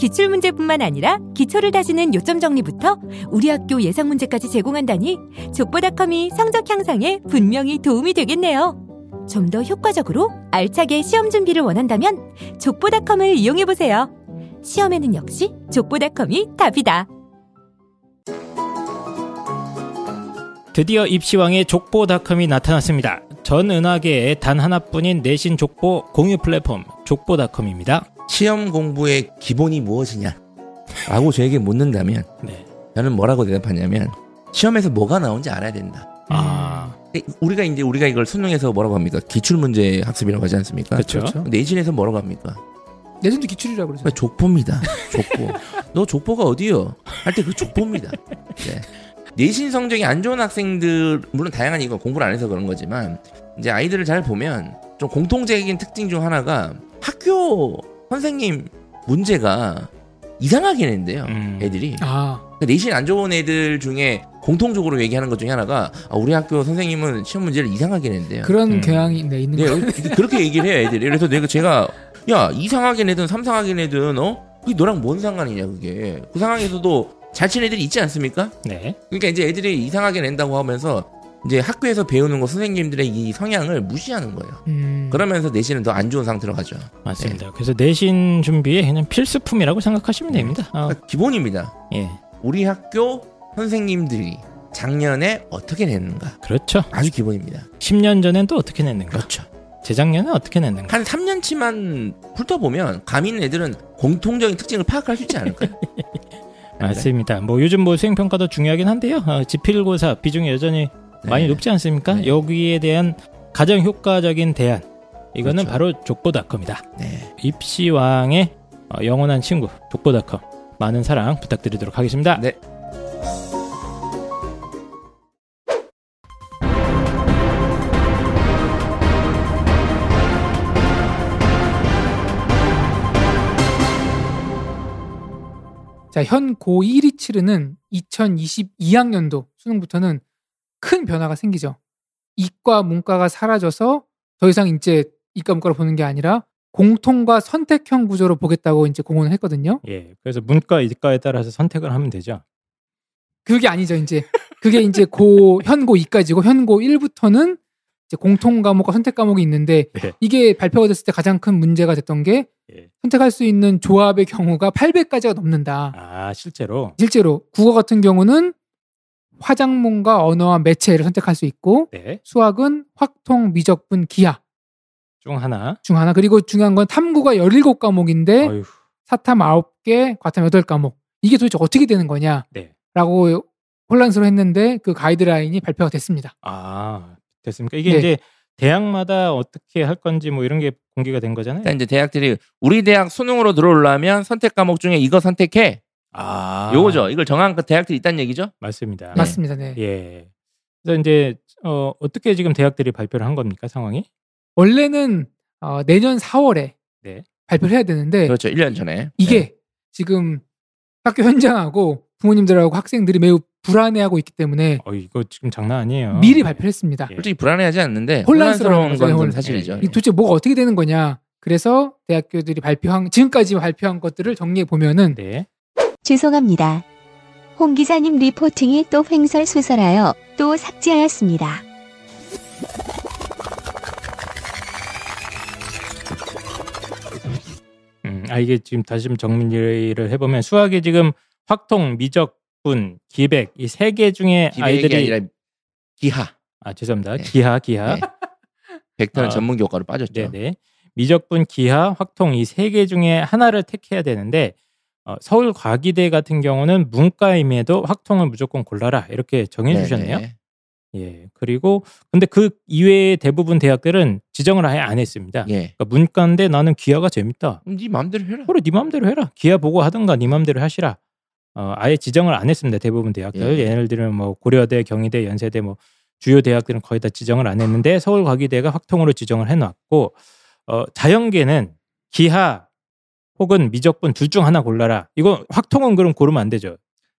기출문제뿐만 아니라 기초를 다지는 요점 정리부터 우리 학교 예상문제까지 제공한다니 족보닷컴이 성적 향상에 분명히 도움이 되겠네요. 좀 더 효과적으로 알차게 시험 준비를 원한다면 족보닷컴을 이용해보세요. 시험에는 역시 족보닷컴이 답이다. 드디어 입시왕의 족보닷컴이 나타났습니다. 전 은하계의 단 하나뿐인 내신 족보 공유 플랫폼 족보닷컴입니다. 시험 공부의 기본이 무엇이냐 라고 저에게 묻는다면 네. 저는 뭐라고 대답하냐면 시험에서 뭐가 나오는지 알아야 된다. 아. 우리가 이걸 수능에서 뭐라고 합니까? 기출문제 학습이라고 하지 않습니까? 그렇죠. 내신에서 뭐라고 합니까? 내신도 기출이라고 그러죠. 그러니까 족보입니다. 족보. 너 족보가 어디요? 할 때 그 족보입니다. 네. 내신 성적이 안 좋은 학생들 물론 다양한 이거 공부를 안 해서 그런 거지만 이제 아이들을 잘 보면 좀 공통적인 특징 중 하나가 학교 선생님 문제가 이상하긴 했는데요. 애들이 그러니까 내신 안 좋은 애들 중에 공통적으로 얘기하는 것 중에 하나가 우리 학교 선생님은 시험 문제를 이상하게 낸대요. 그런 경향이 네, 있는 거예요. 네, 그렇게 얘기를 해요 애들이. 그래서 제가 야 이상하게 내든 삼상하게 내든 그게 너랑 뭔 상관이냐 그게. 그 상황에서도 잘 치는 애들이 있지 않습니까? 네. 그러니까 이제 애들이 이상하게 낸다고 하면서 이제 학교에서 배우는 거 선생님들의 이 성향을 무시하는 거예요. 그러면서 내신은 더 안 좋은 상태로 가죠. 맞습니다. 네. 그래서 내신 준비에 그냥 필수품이라고 생각하시면 됩니다. 그러니까 기본입니다. 예. 우리 학교 선생님들이 작년에 어떻게 냈는가. 그렇죠. 아주 기본입니다. 10년 전엔 또 어떻게 냈는가. 그렇죠. 재작년에 어떻게 냈는가. 한 3년치만 훑어보면 감 있는 애들은 공통적인 특징을 파악할 수 있지 않을까요? 맞습니다. 뭐 요즘 뭐 수행평가도 중요하긴 한데요. 지필고사 비중이 여전히 많이 높지 않습니까? 네. 여기에 대한 가장 효과적인 대안, 이거는 그렇죠. 바로 족보닷컴이다. 네. 입시왕의 영원한 친구 족보닷컴, 많은 사랑 부탁드리도록 하겠습니다. 네. 자, 현 고1이 치르는 2022학년도 수능부터는 큰 변화가 생기죠. 이과, 문과가 사라져서 더 이상 이제 이과, 문과를 보는 게 아니라 공통과 선택형 구조로 보겠다고 이제 공언을 했거든요. 예. 그래서 문과, 이과에 따라서 선택을 하면 되죠. 그게 아니죠, 이제. 그게 이제 현고 2까지고 현고 1부터는 이제 공통 과목과 선택 과목이 있는데 예. 이게 발표가 됐을 때 가장 큰 문제가 됐던 게 예. 선택할 수 있는 조합의 경우가 800가지가 넘는다. 아, 실제로? 실제로. 국어 같은 경우는 화작문과 언어와 매체를 선택할 수 있고 네. 수학은 확통, 미적분, 기하 중 하나. 그리고 중요한 건 탐구가 17과목인데 어휴. 사탐 9개, 과탐 8과목. 이게 도대체 어떻게 되는 거냐 네. 라고 혼란스러워 했는데 그 가이드라인이 발표가 됐습니다. 아, 됐습니까? 이게 네. 이제 대학마다 어떻게 할 건지 뭐 이런 게 공개가 된 거잖아요. 그러니까 이제 대학들이 우리 대학 수능으로 들어오려면 선택 과목 중에 이거 선택해. 아, 요거죠. 이걸 정한 그 대학들이 있다는 얘기죠? 맞습니다. 네. 맞습니다. 네. 예. 그래서 이제 어떻게 지금 대학들이 발표를 한 겁니까? 상황이? 원래는 내년 4월에 네. 발표를 해야 되는데 그렇죠. 1년 전에. 이게 네. 지금 학교 현장하고 부모님들하고 학생들이 매우 불안해하고 있기 때문에 이거 지금 장난 아니에요. 미리 발표를 했습니다. 예. 솔직히 불안해하지 않는데 혼란스러운 건 사실이죠. 예. 도대체 뭐가 어떻게 되는 거냐. 그래서 대학교들이 지금까지 발표한 것들을 정리해 보면은 네. 죄송합니다. 홍 기자님 리포팅이 또 횡설수설하여 또 삭제하였습니다. 이게 지금 다시 좀 정리를 해보면 수학이 지금 확통, 미적분, 기백 이 세 개 중에 아이들이 아니라 기하. 아, 죄송합니다. 네. 기하. 네. 벡터는 전문 교과로 빠졌죠. 네네. 미적분, 기하, 확통 이 세 개 중에 하나를 택해야 되는데 서울과기대 같은 경우는 문과임에도 확통을 무조건 골라라 이렇게 정해주셨네요. 네네. 예. 그리고 근데 그 이외의 대부분 대학들은 지정을 아예 안 했습니다. 예. 그러니까 문과인데 나는 기하가 재밌다. 네 마음대로 해라. 그래, 네 마음대로 해라. 기하 보고 하든가 네 마음대로 하시라. 아예 지정을 안 했습니다. 대부분 대학들. 예. 예를 들면 뭐 고려대, 경희대, 연세대 뭐 주요 대학들은 거의 다 지정을 안 했는데 서울과기대가 확통으로 지정을 해놨고 자연계는 기하 혹은 미적분 둘 중 하나 골라라. 이거 확통은 그럼 고르면 안 되죠.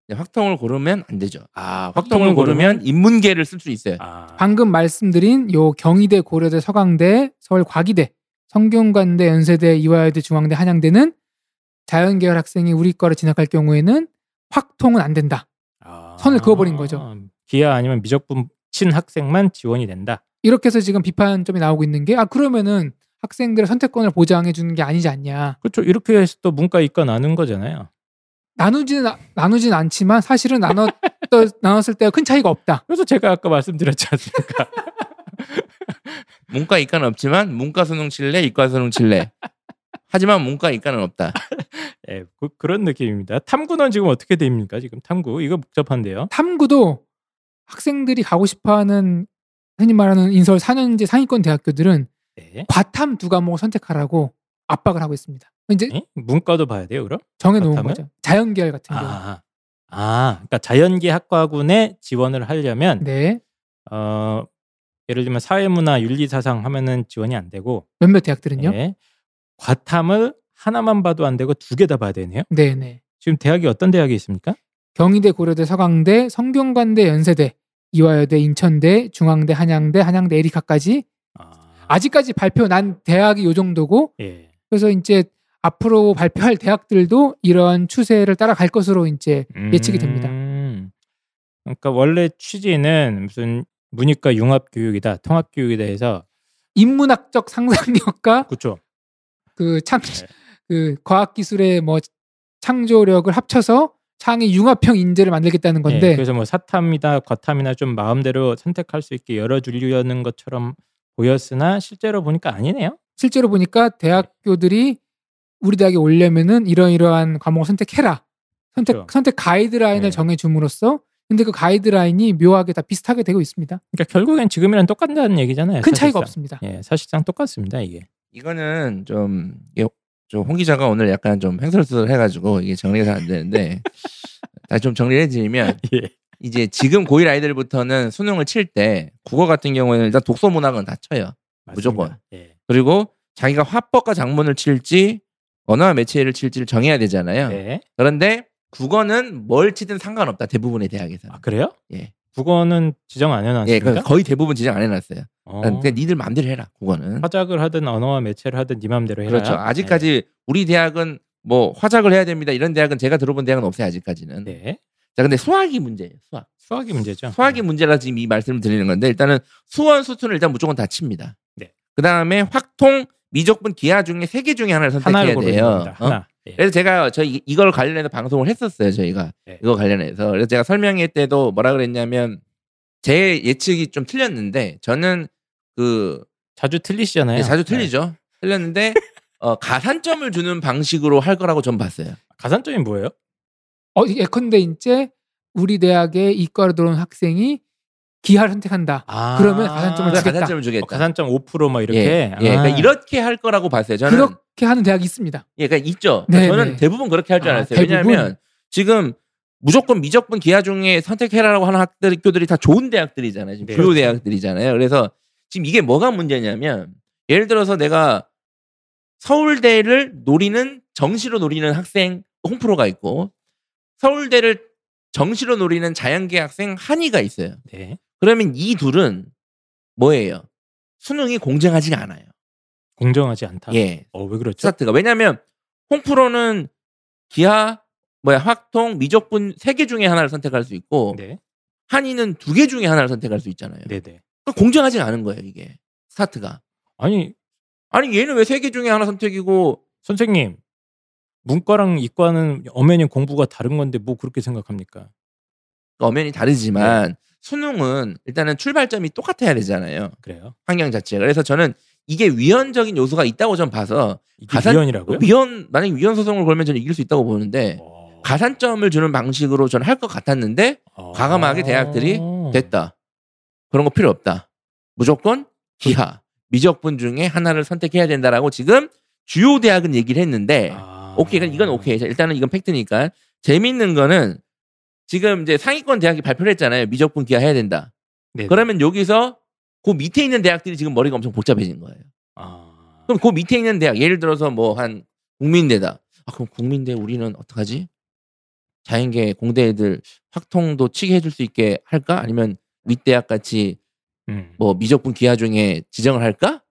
네, 확통을 고르면 안 되죠. 아, 확통을 고르면 인문계를 쓸 수 있어요. 아. 방금 말씀드린 요 경희대, 고려대, 서강대, 서울과기대, 성균관대, 연세대, 이화여대, 중앙대, 한양대는 자연계열 학생이 우리 과를 진학할 경우에는 확통은 안 된다. 아. 선을 그어버린 거죠. 기하 아니면 미적분 친 학생만 지원이 된다. 이렇게 해서 지금 비판점이 나오고 있는 게 그러면은 학생들의 선택권을 보장해 주는 게 아니지 않냐. 그렇죠. 이렇게 해서 또 문과, 이과 나눈 거잖아요. 나누진 않지만 사실은 나눴을 때와 큰 차이가 없다. 그래서 제가 아까 말씀드렸지 않습니까? 문과, 이과는 없지만 문과 수능 칠래, 이과 수능 칠래. 하지만 문과, 이과는 없다. 네, 그런 느낌입니다. 탐구는 지금 어떻게 됩니까? 지금 탐구 이거 복잡한데요. 탐구도 학생들이 가고 싶어하는 흔히 말하는 인서울 4년제 상위권 대학교들은 네. 과탐 2과목을 선택하라고 압박을 하고 있습니다. 이제 문과도 봐야 돼요, 그럼? 정해놓은 과탐은? 거죠. 자연계열 같은 경우. 그러니까 자연계 학과군에 지원을 하려면, 네. 예를 들면 사회문화, 윤리사상 하면은 지원이 안 되고 몇몇 대학들은요. 네. 과탐을 하나만 봐도 안 되고 2개 다 봐야 되네요. 네네. 지금 대학이 어떤 대학이 있습니까? 경희대, 고려대, 서강대, 성균관대, 연세대, 이화여대, 인천대, 중앙대, 한양대, 에리카까지. 아직까지 발표 난 대학이 요 정도고. 예. 그래서 이제 앞으로 발표할 대학들도 이러한 추세를 따라갈 것으로 이제 예측이 됩니다. 그러니까 원래 취지는 무슨 문이과 융합교육이다, 통합교육이다 해서 인문학적 상상력과 그렇죠. 그 창, 네. 그 과학기술의 뭐 창조력을 합쳐서 창의 융합형 인재를 만들겠다는 건데 네, 그래서 뭐 사탐이나 과탐이나 좀 마음대로 선택할 수 있게 열어주려는 것처럼 보였으나 실제로 보니까 아니네요. 실제로 보니까 대학교들이 우리 대학에 오려면은 이러이러한 과목을 선택해라. 그렇죠. 선택 가이드라인을 네. 정해줌으로써 근데 그 가이드라인이 묘하게 다 비슷하게 되고 있습니다. 그러니까 결국엔 지금이랑 똑같다는 얘기잖아요. 큰 사실상. 차이가 없습니다. 예, 사실상 똑같습니다. 이게 이거는 좀 홍 기자가 오늘 약간 좀 횡설수설 해가지고 이게 정리가 잘 안 되는데 다시 좀 정리를 해드리면 예. 이제 지금 고1 아이들부터는 수능을 칠 때 국어 같은 경우에는 일단 독서 문학은 다 쳐요. 맞습니다. 무조건. 예. 그리고 자기가 화법과 작문을 칠지 언어와 매체를 칠지를 정해야 되잖아요. 예. 그런데 국어는 뭘 치든 상관없다. 대부분의 대학에서는. 아, 그래요? 예. 국어는 지정 안 해놨습니까? 예, 거의 대부분 지정 안 해놨어요. 그러니까 니들 마음대로 해라. 국어는. 화작을 하든 언어와 매체를 하든 니 마음대로 해라. 그렇죠. 아직까지 네. 우리 대학은 뭐 화작을 해야 됩니다. 이런 대학은 제가 들어본 대학은 없어요. 아직까지는. 네. 자, 근데 수학이 문제예요. 수학이 문제죠. 수학이 네. 문제라 지금 이 말씀을 드리는 건데 일단은 수원, 수투는 일단 무조건 다 칩니다. 네. 그 다음에 확통, 미적분, 기하 중에 세 개 중에 하나를 선택해야 돼요. 하나. 예. 그래서 제가 저희 이걸 관련해서 방송을 했었어요. 저희가 예. 이거 관련해서 그래서 제가 설명회 때도 뭐라 그랬냐면 제 예측이 좀 틀렸는데 저는 그 자주 틀리시잖아요. 네, 자주 틀리죠. 네. 틀렸는데 가산점을 주는 방식으로 할 거라고 전 봤어요. 가산점이 뭐예요? 예컨대 이제 우리 대학에 이과로 들어온 학생이 기하를 선택한다. 아~ 그러면 가산점을 주겠다. 가산점을 주겠다. 가산점 5% 막 이렇게. 예, 예. 그러니까 이렇게 할 거라고 봤어요. 저는 그렇게 하는 대학이 있습니다. 예, 그러니까 있죠. 그러니까 저는 대부분 그렇게 할 줄 알았어요. 왜냐하면 지금 무조건 미적분 기하 중에 선택해라라고 하는 학교들이 다 좋은 대학들이잖아요. 지금 주요 대학들이잖아요. 그래서 지금 이게 뭐가 문제냐면 예를 들어서 내가 서울대를 노리는 정시로 노리는 학생 홈프로가 있고 서울대를 정시로 노리는 자연계 학생 한이가 있어요. 네. 그러면 이 둘은 뭐예요? 수능이 공정하지 않아요. 공정하지 않다. 예. 왜 그렇죠? 스타트가 왜냐하면 홍프로는 기하, 확통, 미적분 3개 중에 하나를 선택할 수 있고 네. 한이는 2개 중에 하나를 선택할 수 있잖아요. 네네. 그러니까 공정하지 않은 거예요 이게 스타트가. 아니 얘는 왜 3개 중에 하나 선택이고 선생님 문과랑 이과는 엄연히 공부가 다른 건데 뭐 그렇게 생각합니까? 엄연히 다르지만 네. 수능은 일단은 출발점이 똑같아야 되잖아요. 그래요. 환경 자체. 그래서 저는 이게 위헌적인 요소가 있다고 전 봐서 위헌이라고요? 만약에 위헌 소송을 걸면 저는 이길 수 있다고 보는데 가산점을 주는 방식으로 저는 할 것 같았는데 과감하게 대학들이 됐다. 그런 거 필요 없다. 무조건 기하, 미적분 중에 하나를 선택해야 된다라고 지금 주요 대학은 얘기를 했는데 오케이, 그럼 이건 오케이. 일단은 이건 팩트니까. 재미있는 거는 지금 이제 상위권 대학이 발표를 했잖아요. 미적분 기하 해야 된다. 네네. 그러면 여기서 그 밑에 있는 대학들이 지금 머리가 엄청 복잡해진 거예요. 그럼 그 밑에 있는 대학, 예를 들어서 뭐 한 국민대다. 그럼 국민대 우리는 어떡하지? 자연계 공대 애들 확통도 치게 해줄 수 있게 할까? 아니면 윗대학 같이 뭐 미적분 기하 중에 지정을 할까?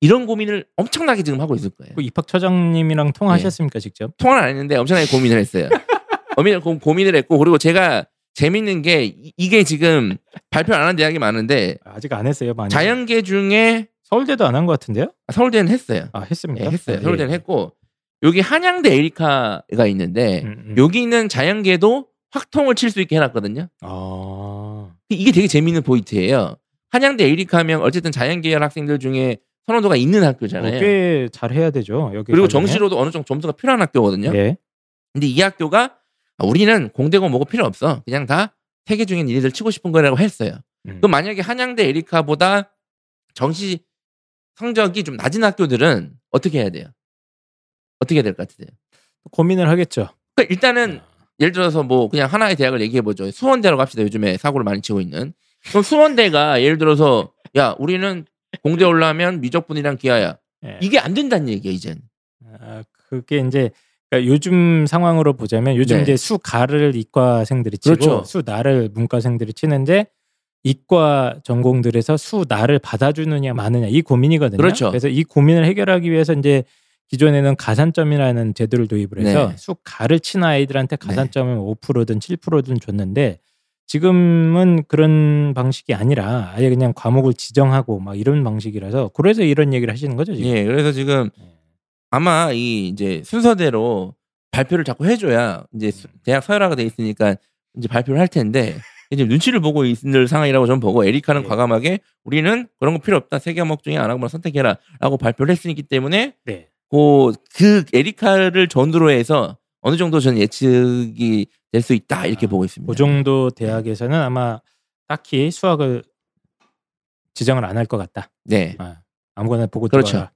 이런 고민을 엄청나게 지금 하고 있을 거예요. 그 입학처장님이랑 통화하셨습니까? 네. 직접? 통화는 안 했는데 엄청나게 고민을 했어요. 고민을 했고 그리고 제가 재밌는 게 이게 지금 발표 안 한 대학이 많은데 아직 안 했어요. 많이. 자연계 중에 서울대도 안 한 것 같은데요? 서울대는 했어요. 했습니까? 네, 했어요. 네. 서울대는 했고 여기 한양대 에리카가 있는데 여기는 자연계도 확통을 칠 수 있게 해놨거든요. 이게 되게 재밌는 포인트예요. 한양대 에리카면 어쨌든 자연계열 학생들 중에 선호도가 있는 학교잖아요. 꽤 잘해야 되죠. 여기 그리고 정시로도 어느 정도 점수가 필요한 학교거든요. 예. 근데 이 학교가 우리는 공대고 뭐고 필요 없어. 그냥 다 세계 중에 니네들 치고 싶은 거라고 했어요. 그럼 만약에 한양대 에리카보다 정시 성적이 좀 낮은 학교들은 어떻게 해야 돼요? 어떻게 해야 될 것 같으세요? 고민을 하겠죠. 그러니까 일단은 예를 들어서 뭐 그냥 하나의 대학을 얘기해보죠. 수원대라고 합시다. 요즘에 사고를 많이 치고 있는. 그럼 수원대가 예를 들어서 야 우리는 공대 올라오면 미적분이랑 기하야. 예. 이게 안 된다는 얘기야 이젠. 그게 이제 그러니까 요즘 상황으로 보자면 요즘 네. 이제 수가를 이과생들이 치고 그렇죠. 수나를 문과생들이 치는데 이과 전공들에서 수나를 받아주느냐 마느냐 이 고민이거든요. 그렇죠. 그래서 이 고민을 해결하기 위해서 이제 기존에는 가산점이라는 제도를 도입을 해서 네. 수가를 친 아이들한테 가산점을 네. 5%든 7%든 줬는데 지금은 그런 방식이 아니라 아예 그냥 과목을 지정하고 막 이런 방식이라서 그래서 이런 얘기를 하시는 거죠 지금. 예, 그래서 지금 아마 이 이제 순서대로 발표를 자꾸 해줘야 이제 대학 서열화가 돼 있으니까 이제 발표를 할 텐데 이제 눈치를 보고 있는 상황이라고 저는 보고 에리카는 네. 과감하게 우리는 그런 거 필요 없다 세 과목 중에 안 하고 선택해라라고 발표를 했으니기 때문에 네. 그 에리카를 전후로 해서 어느 정도 저는 예측이 될 수 있다 이렇게 보고 있습니다. 그 정도 대학에서는 아마 딱히 수학을 지정을 안 할 것 같다. 네, 아무거나 보고 그렇죠.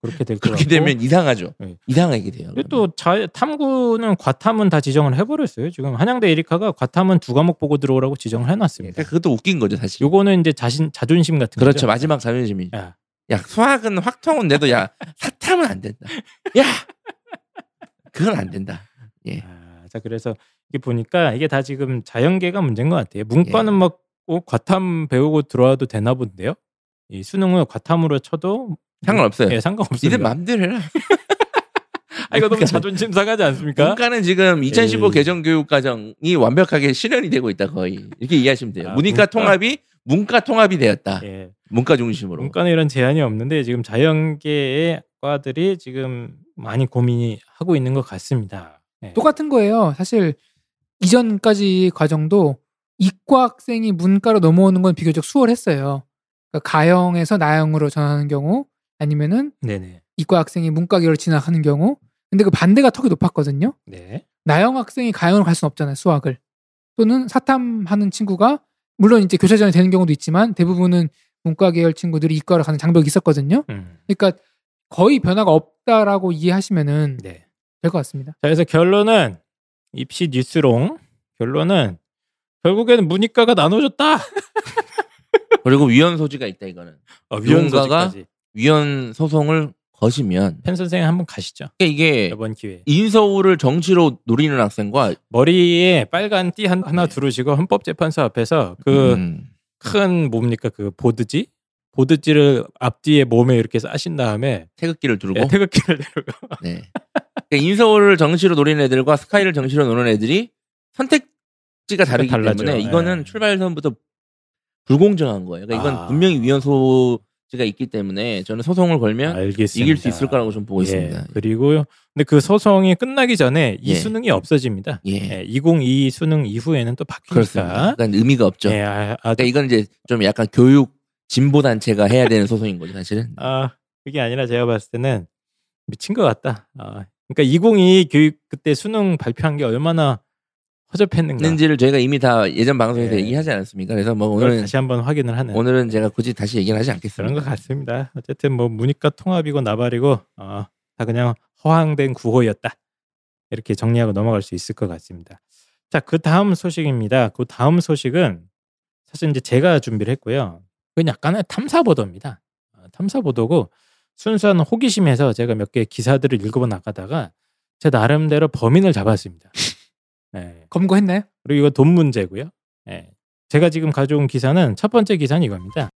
그렇게 될 거고. 그렇게 되면 이상하죠. 네. 이상하게 돼요. 또 탐구는 과탐은 다 지정을 해버렸어요. 지금 한양대 에리카가 과탐은 2과목 보고 들어오라고 지정을 해놨습니다. 그러니까 그것도 웃긴 거죠, 사실. 요거는 이제 자존심 같은 그렇죠, 거죠. 그렇죠. 마지막 자존심이. 야 수학은 확통은 내도 야 사탐은 안 된다. 야 그건 안 된다. 예. 자 그래서 이게 보니까 이게 다 지금 자연계가 문제인 것 같아요. 문과는 예. 막 과탐 배우고 들어와도 되나 본데요. 이 수능을 과탐으로 쳐도 상관없어요. 예, 상관없어요. 니들 맘대로 해라. 아, 이거 너무 자존심 상하지 않습니까? 문과는 지금 2015 개정교육과정이 완벽하게 실현이 되고 있다 거의. 이렇게 이해하시면 돼요. 문과 통합이 되었다. 예. 문과 중심으로. 문과는 이런 제한이 없는데 지금 자연계의 과들이 지금 많이 고민이 하고 있는 것 같습니다. 예. 똑같은 거예요. 사실 이전까지 과정도 이과 학생이 문과로 넘어오는 건 비교적 수월했어요. 그러니까 가형에서 나형으로 전하는 경우 아니면은 네네. 이과 학생이 문과계로 진학하는 경우 근데 그 반대가 턱이 높았거든요. 네. 나형 학생이 가형으로 갈 수는 없잖아요. 수학을. 또는 사탐하는 친구가 물론 이제 교차전이 되는 경우도 있지만 대부분은 문과계열 친구들이 이과로 가는 장벽이 있었거든요. 그러니까 거의 변화가 없다라고 이해하시면은 네. 될 것 같습니다. 자, 그래서 결론은 입시 뉴스롱 결론은 결국에는 문이과가 나눠졌다. 그리고 위헌 소지가 있다 이거는. 위헌 소지까지. 위헌 소송을 거시면 펜 선생님 한번 가시죠. 그러니까 이게 이번 기회 인서울을 정치로 노리는 학생과 머리에 빨간 띠 하나 두르시고 헌법재판소 앞에서 그 큰 뭡니까 그 보드지를 앞뒤에 몸에 이렇게 싸신 다음에 태극기를 두르고 네, 태극기를 두르고 네. 그러니까 인서울을 정치로 노리는 애들과 스카이를 정치로 노는 애들이 선택지가 다르기 때문에 이거는 네. 출발선부터 불공정한 거예요. 그러니까 이건 분명히 위헌소 제가 있기 때문에 저는 소송을 걸면 알겠습니다. 이길 수 있을 거라고 좀 보고 예, 있습니다. 그리고요. 근데 그 소송이 끝나기 전에 이 예. 수능이 없어집니다. 예. 예, 2022 수능 이후에는 또 바뀌니까. 그렇습니다. 그러니까 의미가 없죠. 예, 그러니까 이건 이제 좀 약간 교육 진보 단체가 해야 되는 소송인 거죠, 사실은. 그게 아니라 제가 봤을 때는 미친 것 같다. 그러니까 2022 교육 그때 수능 발표한 게 얼마나 허접했는지를 저희가 이미 다 예전 방송에서 네. 얘기하지 않았습니까? 그래서 뭐 오늘은 다시 한번 확인을 하는. 오늘은 제가 굳이 다시 얘기를 하지 않겠습니다. 그런 것 같습니다. 어쨌든 뭐 문이과 통합이고 나발이고 다 그냥 허황된 구호였다. 이렇게 정리하고 넘어갈 수 있을 것 같습니다. 자, 그 다음 소식입니다. 그 다음 소식은 사실 이제 제가 준비를 했고요. 그건 약간의 탐사 보도입니다. 탐사 보도고 순수한 호기심에서 제가 몇 개 기사들을 읽어보 나가다가 제 나름대로 범인을 잡았습니다. 네. 검거했나요? 그리고 이거 돈 문제고요. 네. 제가 지금 가져온 기사는 첫 번째 기사는 이겁니다.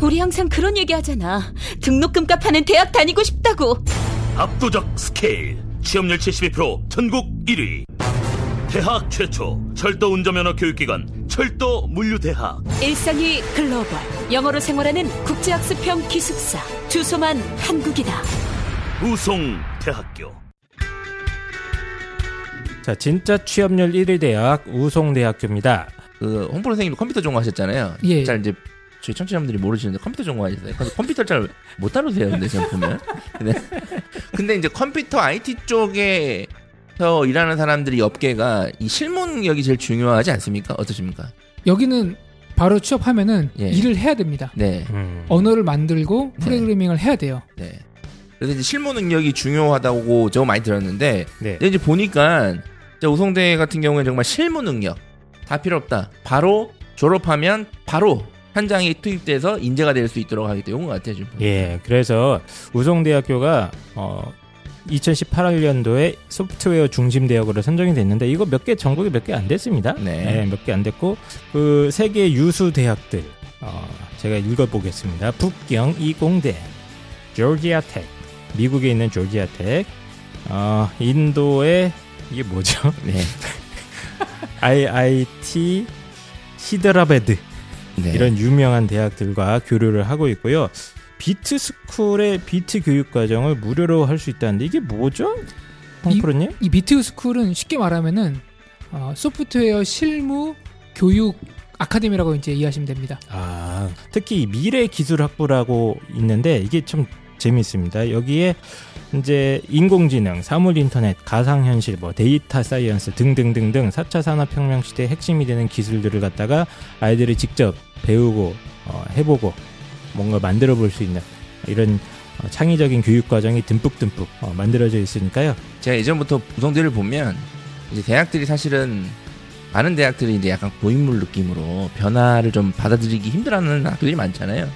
우리 항상 그런 얘기하잖아. 등록금 값하는 대학 다니고 싶다고. 압도적 스케일. 취업률 72% 전국 1위. 대학 최초 철도 운전면허 교육기관 철도 물류대학. 일상이 글로벌. 영어로 생활하는 국제학습형 기숙사. 주소만 한국이다. 우송대학교. 자, 진짜 취업률 1위 대학 우송대학교입니다. 그 홍보 선생님도 컴퓨터 전공하셨잖아요. 예. 잘 이제 저희 청취자분들이 모르시는데 컴퓨터 전공하셨어요. 컴퓨터 잘 못 다루세요, 근데 제가 보면. 근데 이제 컴퓨터 IT 쪽에서 일하는 사람들이 업계가 이 실무력이 제일 중요하지 않습니까? 어떠십니까? 여기는 바로 취업하면은 예. 일을 해야 됩니다. 네. 언어를 만들고 프로그래밍을 네. 해야 돼요. 네. 그래서 이제 실무 능력이 중요하다고 저 많이 들었는데 네. 이제 보니까. 우송대 같은 경우에는 정말 실무 능력 다 필요 없다. 바로 졸업하면 바로 현장에 투입돼서 인재가 될 수 있도록 하기 때문인 것 같아요. 지금. 예, 그래서 우송대학교가 2018년도에 소프트웨어 중심 대학으로 선정이 됐는데 이거 몇 개 전국에 몇 개 안 됐습니다. 네, 예, 몇 개 안 됐고 그 세계 유수 대학들 제가 읽어보겠습니다. 북경 이공대, 조지아텍, 미국에 있는 조지아텍, 인도의 이게 뭐죠? 네. IIT 시드라베드 네. 이런 유명한 대학들과 교류를 하고 있고요. 비트 스쿨의 비트 교육 과정을 무료로 할 수 있다는데 이게 뭐죠? 홍프로님? 이 비트 스쿨은 쉽게 말하면은 소프트웨어 실무 교육 아카데미라고 이제 이해하시면 됩니다. 아, 특히 미래 기술 학부라고 있는데 이게 참 재미있습니다. 여기에 이제 인공지능, 사물 인터넷, 가상현실, 뭐 데이터 사이언스 등등등등 4차 산업혁명 시대의 핵심이 되는 기술들을 갖다가 아이들이 직접 배우고 해보고 뭔가 만들어 볼 수 있는 이런 창의적인 교육 과정이 듬뿍듬뿍 만들어져 있으니까요. 제가 예전부터 우송대를 보면 이제 대학들이 사실은 많은 대학들이 이제 약간 고인물 느낌으로 변화를 좀 받아들이기 힘들어하는 학교들이 많잖아요.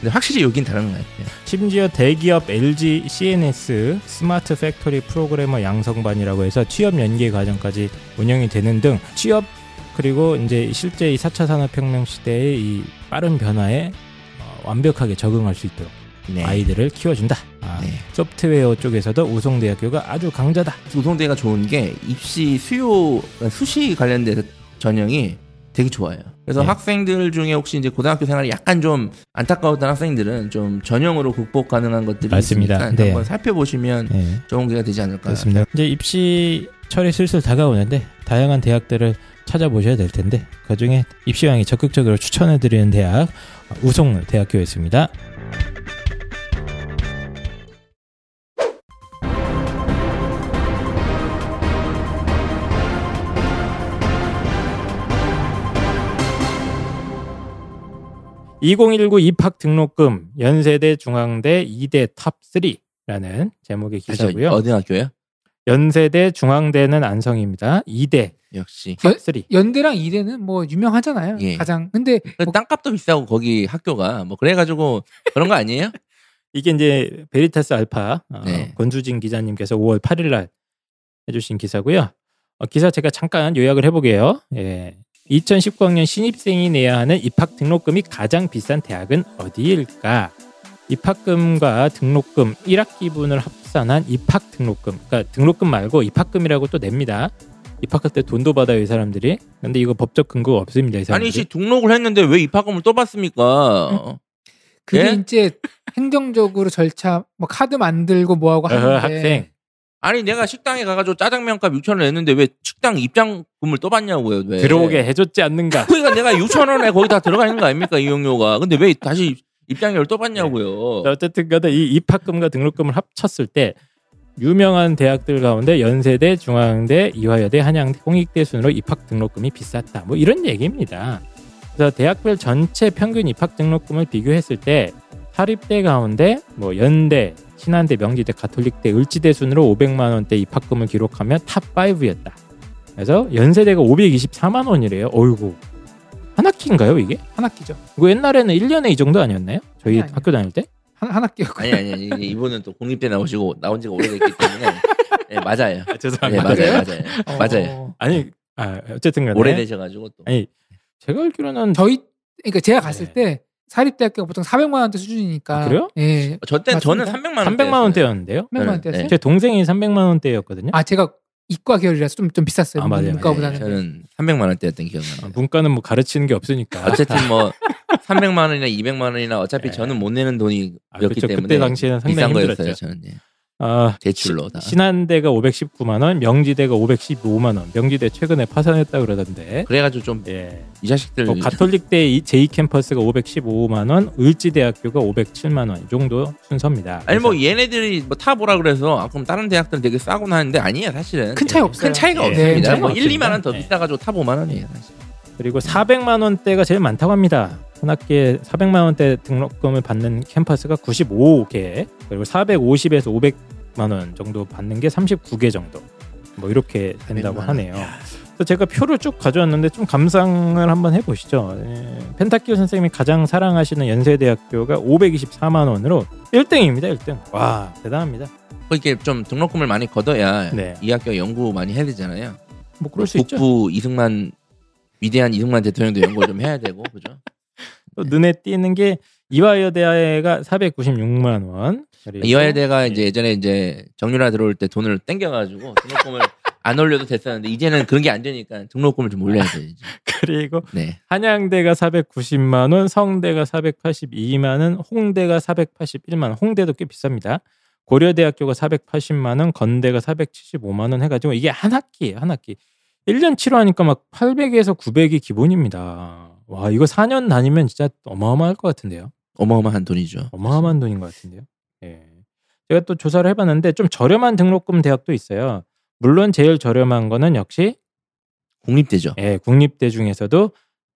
근데 확실히 여긴 다른 것 같아요. 심지어 대기업 LG CNS 스마트 팩토리 프로그래머 양성반이라고 해서 취업 연계 과정까지 운영이 되는 등 취업 그리고 이제 실제 이 4차 산업혁명 시대의 이 빠른 변화에 완벽하게 적응할 수 있도록 네. 아이들을 키워준다. 아, 네. 소프트웨어 쪽에서도 우송대학교가 아주 강자다. 우송대가 좋은 게 입시 수요 수시 관련돼서 전형이 되게 좋아요. 그래서 네. 학생들 중에 혹시 이제 고등학교 생활이 약간 좀 안타까웠던 학생들은 좀 전형으로 극복 가능한 것들이 맞습니다. 있으니까 네. 한번 살펴보시면 네. 좋은 기회가 되지 않을까. 그렇습니다. 이제 입시철이 슬슬 다가오는데 다양한 대학들을 찾아보셔야 될 텐데 그중에 입시왕이 적극적으로 추천해드리는 대학 우송대학교였습니다. "2019 입학 등록금 연세대 중앙대 이대 탑3라는 제목의 기사고요. 어느 학교예요? 연세대 중앙대는 안성입니다. 이대 역시 탑3. 연대랑 이대는 뭐 유명하잖아요. 예. 가장. 근데 뭐 땅값도 비싸고 거기 학교가 뭐 그래가지고 그런 거 아니에요? 이게 이제 베리타스알파 네. 권수진 기자님께서 5월 8일날 해주신 기사고요. 기사 제가 잠깐 요약을 해보게요. 예. 2019학년 신입생이 내야 하는 입학 등록금이 가장 비싼 대학은 어디일까? 입학금과 등록금 1학기분을 합산한 입학 등록금, 그러니까 등록금 말고 입학금이라고 또 냅니다. 입학할 때 돈도 받아요, 이 사람들이. 근데 이거 법적 근거가 없습니다, 이 사람들이. 아니, 씨, 등록을 했는데 왜 입학금을 또 받습니까? 응? 그게 네? 이제 행정적으로 절차, 뭐 카드 만들고 뭐하고 하는데. 학생. 아니 내가 식당에 가가지고 짜장면값 6,000원 냈는데 왜 식당 입장금을 또 받냐고요. 왜? 들어오게 해줬지 않는가. 그러니까 내가 6,000원에 거의 다 들어가 있는 거 아닙니까 이용료가. 근데 왜 다시 입장료를 또 받냐고요. 네. 어쨌든 간에 이 입학금과 등록금을 합쳤을 때 유명한 대학들 가운데 연세대, 중앙대, 이화여대, 한양대, 홍익대 순으로 입학 등록금이 비쌌다. 뭐 이런 얘기입니다. 그래서 대학별 전체 평균 입학 등록금을 비교했을 때 사립대 가운데 뭐 연대, 신한대, 명지대, 가톨릭대, 을지대 순으로 500만 원대 입학금을 기록하며 탑5였다. 그래서 연세대가 524만 원이래요. 어이구. 한 학기인가요, 이게? 한 학기죠. 이거 옛날에는 1년에 이 정도 아니었나요? 저희 아니, 학교 다닐 때? 한 학기였고. 아니. 이분은 또 공립대 나오시고 나온 지가 오래됐기 때문에. 네, 맞아요. 아, 죄송합니다. 네, 맞아요. 아니, 어쨌든 간에 오래되셔 가지고 또. 아니, 제가 알기로는 그러니까 제가 갔을 때 사립대학교가 보통 400만 원대 수준이니까. 아, 그래요? 예. 저는 300만 원대였는데요. 300만 원대였어요? 네. 제 동생이 300만 원대였거든요. 아, 제가 이과 계열이라서 좀 비쌌어요. 아, 맞아요. 문과보다는. 저는 300만 원대였던 기억이 나요. 문과는 뭐 가르치는 게 없으니까. 어쨌든 뭐 300만 원이나 200만 원이나 어차피 네. 저는 못 내는 돈이었기 그렇죠. 때문에. 그때 당시에는 상당히 비싼 힘들었죠. 거였어요. 저는. 예. 대출로 다. 신한대가 519만 원, 명지대가 515만 원. 명지대 최근에 파산했다 그러던데. 그래가지고 좀 이 자식들. 가톨릭대 제2 캠퍼스가 515만 원, 을지대학교가 507만 원 이 정도 순서입니다. 아니 뭐 얘네들이 뭐 타보라 그래서 그럼 다른 대학들은 되게 싸구나 하는데 아니에요 사실은. 큰 차이 없어요. 큰 차이가 없습니다. 뭐 1, 2만 원 더 비싸가지고 타보만 원이에요 사실. 그리고 400만 원대가 제일 많다고 합니다. 한 학기에 400만 원대 등록금을 받는 캠퍼스가 95개, 그리고 450에서 500만 원 정도 받는 게 39개 정도, 뭐 이렇게 된다고 하네요. 그래서 제가 표를 쭉 가져왔는데 좀 감상을 한번 해보시죠. 펜타키오 선생님이 가장 사랑하시는 연세대학교가 524만 원으로 1등입니다. 1등. 와, 대단합니다. 이렇게 좀 등록금을 많이 걷어야 네. 이 학교 연구 많이 해야 되잖아요. 뭐 그럴 수 있죠. 북부 이승만, 위대한 이승만 대통령도 연구 좀 해야 되고, 그죠? 또 눈에 띄는 게 이화여대가 496만 원. 이화여대가 이제 예전에 이제 정유라 들어올 때 돈을 땡겨가지고 등록금을 안 올려도 됐었는데 이제는 그런 게 안 되니까 등록금을 좀 올려야 되죠. 그리고 네. 한양대가 490만 원, 성대가 482만 원, 홍대가 481만 원. 홍대도 꽤 비쌉니다. 고려대학교가 480만 원, 건대가 475만 원 해가지고 이게 한 학기예요. 한 학기. 1년 치료하니까 막 800에서 900이 기본입니다. 와 이거 4년 다니면 진짜 어마어마할 것 같은데요. 어마어마한 돈이죠. 어마어마한 돈인 것 같은데요. 예. 제가 또 조사를 해봤는데 좀 저렴한 등록금 대학도 있어요. 물론 제일 저렴한 거는 역시 국립대죠. 예, 국립대 중에서도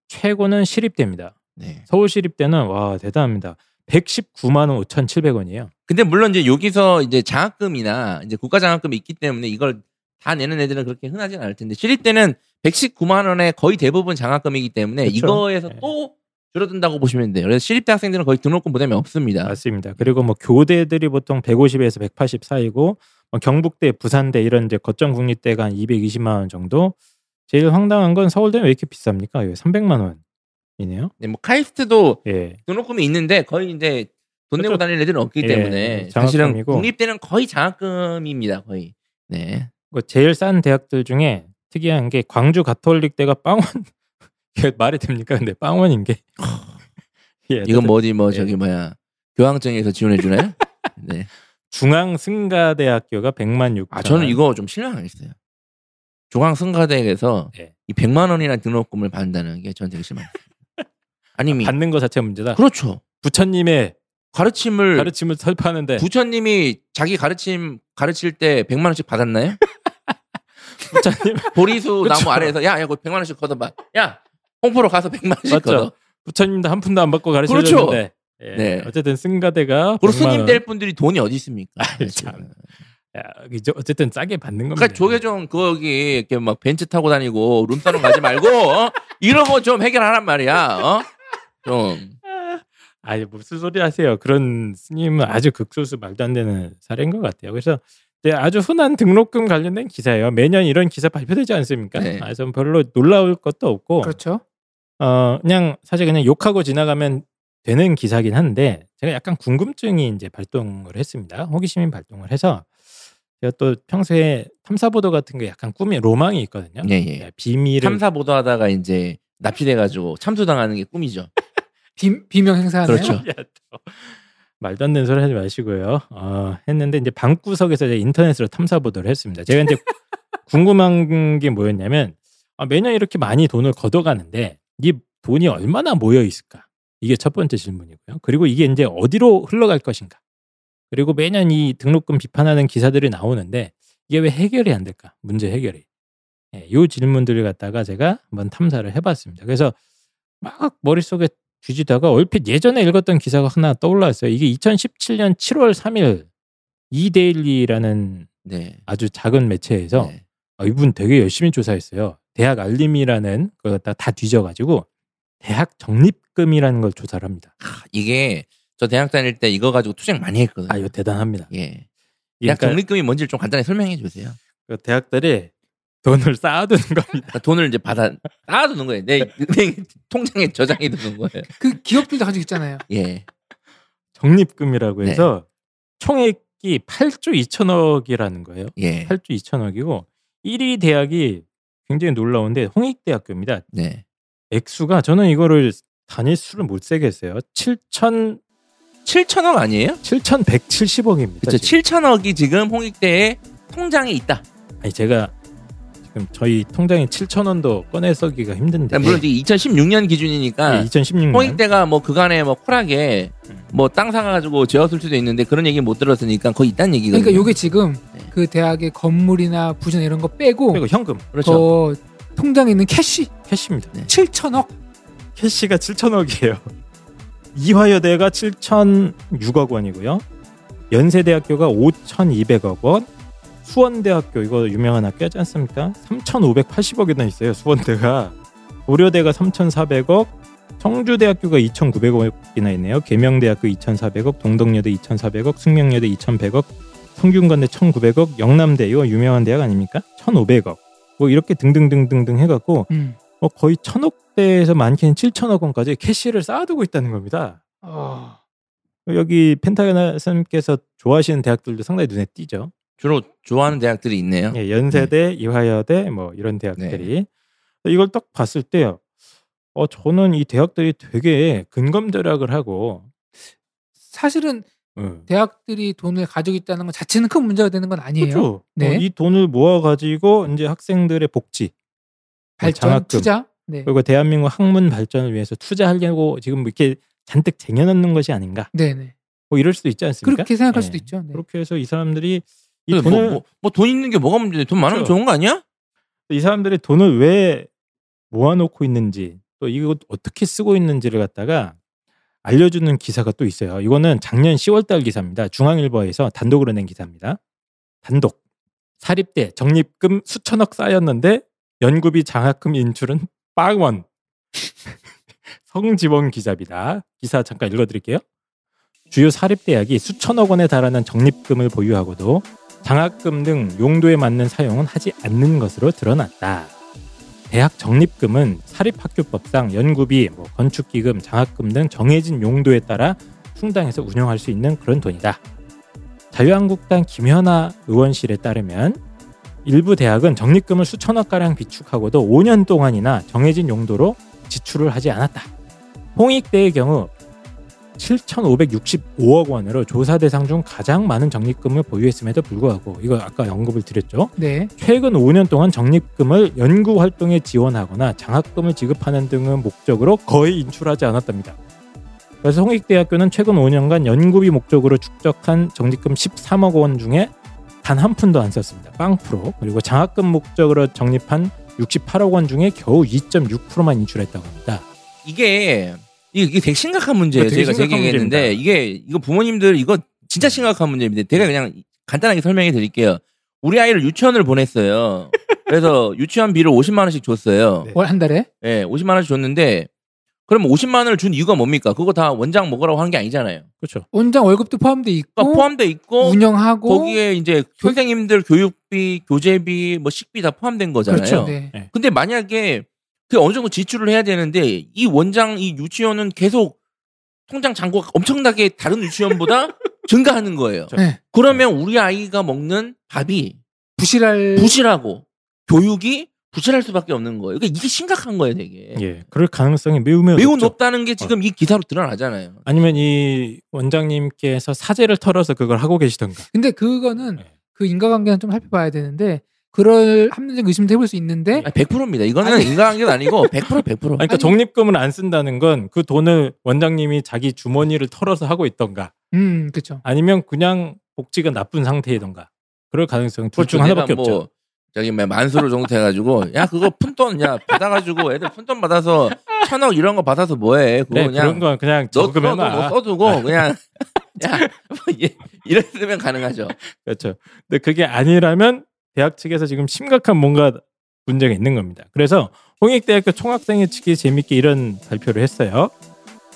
최고는 시립대입니다. 네. 서울시립대는 와 대단합니다. 119만 5,700원이에요. 근데 물론 이제 여기서 이제 장학금이나 이제 국가장학금이 있기 때문에 이걸 다 내는 애들은 그렇게 흔하지는 않을 텐데 시립대는 119만 원에 거의 대부분 장학금이기 때문에 그쵸? 이거에서 네. 또 줄어든다고 보시면 돼요. 그래서 시립대 학생들은 거의 등록금 부담이 없습니다. 맞습니다. 그리고 뭐 교대들이 보통 150에서 180 사이고 경북대, 부산대 이런 이제 거점 국립대가 한 220만 원 정도. 제일 황당한 건 서울대는 왜 이렇게 비쌉니까? 예, 300만 원이네요. 네, 뭐 카이스트도 예. 등록금이 있는데 거의 이제 돈 내고 다니는 애들은 없기 예, 때문에 사실은 국립대는 거의 장학금입니다. 거의. 네. 그 제일 싼 대학들 중에 특이한 게 광주 가톨릭대가 빵원. 이게 말이 됩니까? 근데 빵원인 게. 예, 이건 뭐지 뭐 저기 예. 뭐야 교황청에서 지원해 주나요? 네. 중앙승가대학교가 100만 6천 원. 아 저는 이거 좀 실망했어요. 중앙승가대에서 네. 이 100만 원이라는 등록금을 받는다는 게 저는 되게 실망했어요. 아니면 받는 거 자체가 문제다. 그렇죠. 부처님의 가르침을 설파하는데 부처님이 자기 가르칠 때 100만 원씩 받았나요? 부처님 보리수 그쵸? 나무 아래에서 야 이거 100만 원씩 걷어봐. 야 홍포로 가서 100만 원씩 걷어. 부처님도 한 푼도 안 받고 가르쳐줬는데. 그렇죠. 예, 네. 어쨌든 승가대가 그리고 스님 될 분들이 돈이 어디 있습니까? 아, 참. 야, 어쨌든 싸게 받는 겁니다. 그러니까 저게 좀 거기 이렇게 막 벤츠 타고 다니고 룸사롱 가지 말고 어? 이런 거 좀 해결하란 말이야. 어? 좀. 아니 무슨 소리 하세요? 그런 스님은 아주 극소수 말도 안 되는 사례인 것 같아요. 그래서 아주 흔한 등록금 관련된 기사예요. 매년 이런 기사 발표되지 않습니까? 네. 그래서 별로 놀라울 것도 없고. 그렇죠. 그냥 사실 그냥 욕하고 지나가면. 되는 기사긴 한데 제가 약간 궁금증이 이제 발동을 했습니다. 호기심이 발동을 해서 제가 또 평소에 탐사보도 같은 게 약간 꿈이 로망이 있거든요. 예, 예. 비밀을 탐사보도 하다가 이제 납치돼가지고 참수당하는 게 꿈이죠. 비명 행사하네요. 그렇죠. 말도 안 되는 소리 하지 마시고요. 했는데 이제 방구석에서 이제 인터넷으로 탐사보도를 했습니다. 제가 이제 궁금한 게 뭐였냐면 매년 이렇게 많이 돈을 걷어가는데 이 돈이 얼마나 모여 있을까? 이게 첫 번째 질문이고요. 그리고 이게 이제 어디로 흘러갈 것인가. 그리고 매년 이 등록금 비판하는 기사들이 나오는데 이게 왜 해결이 안 될까? 문제 해결이. 예, 이 질문들을 갖다가 제가 한번 탐사를 해봤습니다. 그래서 막 머릿속에 뒤지다가 얼핏 예전에 읽었던 기사가 하나 떠올랐어요. 이게 2017년 7월 3일 이데일리라는 네. 아주 작은 매체에서 네. 이분 되게 열심히 조사했어요. 대학 알림이라는 그걸 다 뒤져가지고 대학 적립금이라는 걸 조사를 합니다. 이게 저 대학 다닐 때 이거 가지고 투쟁 많이 했거든요. 이거 대단합니다. 예. 대학 적립금이 뭔지를 좀 간단히 설명해 주세요. 그 대학들이 돈을 쌓아두는 겁니다. 돈을 이제 쌓아두는 거예요. 내 통장에 저장해 두는 거예요. 그 기업들도 가지고 있잖아요. 예. 적립금이라고 해서 네. 총액이 8조 2천억이라는 거예요. 예. 8조 2천억이고 1위 대학이 굉장히 놀라운데 홍익대학교입니다. 네. 액수가 저는 이거를 단위 수를 못 세겠어요. 7천억 아니에요? 7,170억입니다. 그렇죠. 7천억이 지금 홍익대의 통장에 있다. 아니 제가 지금 저희 통장에 7,000원도 꺼내 쓰기가 힘든데. 아니, 물론 2016년 기준이니까. 네, 2016년. 홍익대가 뭐 그간에 뭐 쿨하게 뭐 땅 사가지고 지었을 수도 있는데 그런 얘기 못 들었으니까 거의 있다는 얘기거든요. 그러니까 이게 지금 네. 그 대학의 건물이나 부전 이런 거 빼고 현금. 그렇죠. 통장에 있는 캐시입니다. 네. 7천억 캐시가 7천억이에요. 이화여대가 7,006억 원이고요. 연세대학교가 5,200억 원. 수원대학교 이거 유명한 학교지 않습니까? 3,580억이나 있어요. 수원대가. 고려대가 3,400억. 청주대학교가 2,900억이나 있네요. 계명대학교 2,400억. 동덕여대 2,400억. 숙명여대 2,100억. 성균관대 1,900억. 영남대 이거 유명한 대학 아닙니까? 1,500억. 뭐 이렇게 등등등등등 해갖고 뭐 거의 1,000억대에서 많게는 7천억 원까지 캐시를 쌓아두고 있다는 겁니다. 여기 펜타곤 선생님께서 좋아하시는 대학들도 상당히 눈에 띄죠. 주로 좋아하는 대학들이 있네요. 예, 연세대, 네. 이화여대 뭐 이런 대학들이. 네. 이걸 딱 봤을 때요. 저는 이 대학들이 되게 근검절약을 하고 사실은 대학들이 돈을 가지고 있다는 것 자체는 큰 문제가 되는 건 아니에요. 그렇죠. 네. 이 돈을 모아 가지고 이제 학생들의 복지, 발전, 장학금, 투자, 네. 그리고 대한민국 학문 발전을 위해서 투자하려고 지금 이렇게 잔뜩 쟁여놓는 것이 아닌가. 네네. 뭐 이럴 수도 있지 않습니까? 그렇게 생각할 수도 있죠. 네. 그렇게 해서 이 사람들이 이 돈을 돈 있는 게 뭐가 문제냐? 돈 많으면 그렇죠. 좋은 거 아니야? 이 사람들이 돈을 왜 모아놓고 있는지 또 이거 어떻게 쓰고 있는지를 갖다가 알려주는 기사가 또 있어요. 이거는 작년 10월달 기사입니다. 중앙일보에서 단독으로 낸 기사입니다. 단독. 사립대 적립금 수천억 쌓였는데 연구비 장학금 인출은 빵원. 성지원 기자입니다. 기사 잠깐 읽어드릴게요. 주요 사립대학이 수천억 원에 달하는 적립금을 보유하고도 장학금 등 용도에 맞는 사용은 하지 않는 것으로 드러났다. 대학 적립금은 사립학교법상 연구비, 건축기금, 장학금 등 정해진 용도에 따라 충당해서 운영할 수 있는 그런 돈이다. 자유한국당 김현아 의원실에 따르면 일부 대학은 적립금을 수천억가량 비축하고도 5년 동안이나 정해진 용도로 지출을 하지 않았다. 홍익대의 경우 7,565억 원으로 조사 대상 중 가장 많은 적립금을 보유했음에도 불구하고 이거 아까 언급을 드렸죠. 네. 최근 5년 동안 적립금을 연구 활동에 지원하거나 장학금을 지급하는 등의 목적으로 거의 인출하지 않았답니다. 그래서 홍익대학교는 최근 5년간 연구비 목적으로 축적한 적립금 13억 원 중에 단 한 푼도 안 썼습니다. 0%. 그리고 장학금 목적으로 적립한 68억 원 중에 겨우 2.6%만 인출했다고 합니다. 이게 되게 심각한 문제예요. 제가 얘기했는데 이거 부모님들 이거 진짜 심각한 문제입니다. 제가 그냥 간단하게 설명해 드릴게요. 우리 아이를 유치원을 보냈어요. 그래서 유치원비를 50만 원씩 줬어요. 월 한 달에? 네. 50만 원씩 줬는데 그럼 50만 원을 준 이유가 뭡니까? 그거 다 원장 먹으라고 하는 게 아니잖아요. 그렇죠. 원장 월급도 포함돼 있고 운영하고 거기에 이제 선생님들 교육비, 교재비, 식비 다 포함된 거잖아요. 그렇죠. 네. 근데 만약에 그 어느 정도 지출을 해야 되는데 이 원장 이 유치원은 계속 통장 잔고가 엄청나게 다른 유치원보다 증가하는 거예요. 네. 그러면 우리 아이가 먹는 밥이 부실하고 교육이 부실할 수밖에 없는 거예요. 그러니까 이게 심각한 거예요, 되게. 예, 그럴 가능성이 매우 높죠. 높다는 게 지금 이 기사로 드러나잖아요. 아니면 이 원장님께서 사재를 털어서 그걸 하고 계시던가. 근데 그거는 그 인과관계는 좀 살펴봐야 되는데. 그럴 합리적 의심도 해볼 수 있는데 100%입니다. 이거는 인과관계는 아니고 100%. 그러니까 적립금을 안 쓴다는 건 그 돈을 원장님이 자기 주머니를 털어서 하고 있던가 그렇죠. 아니면 그냥 복지가 나쁜 상태이던가 그럴 가능성이 둘 중 하나밖에 없죠. 저기 만수로 정도 돼가지고 야 그거 푼돈 야 받아가지고 애들 푼돈 받아서 1,000억 이런 거 받아서 뭐해 그거 네, 그냥 그런 건 그냥 너 써두고 그냥 야 이랬으면 가능하죠. 그렇죠. 근데 그게 아니라면 대학 측에서 지금 심각한 뭔가 문제가 있는 겁니다. 그래서 홍익대학교 총학생회 측이 재밌게 이런 발표를 했어요.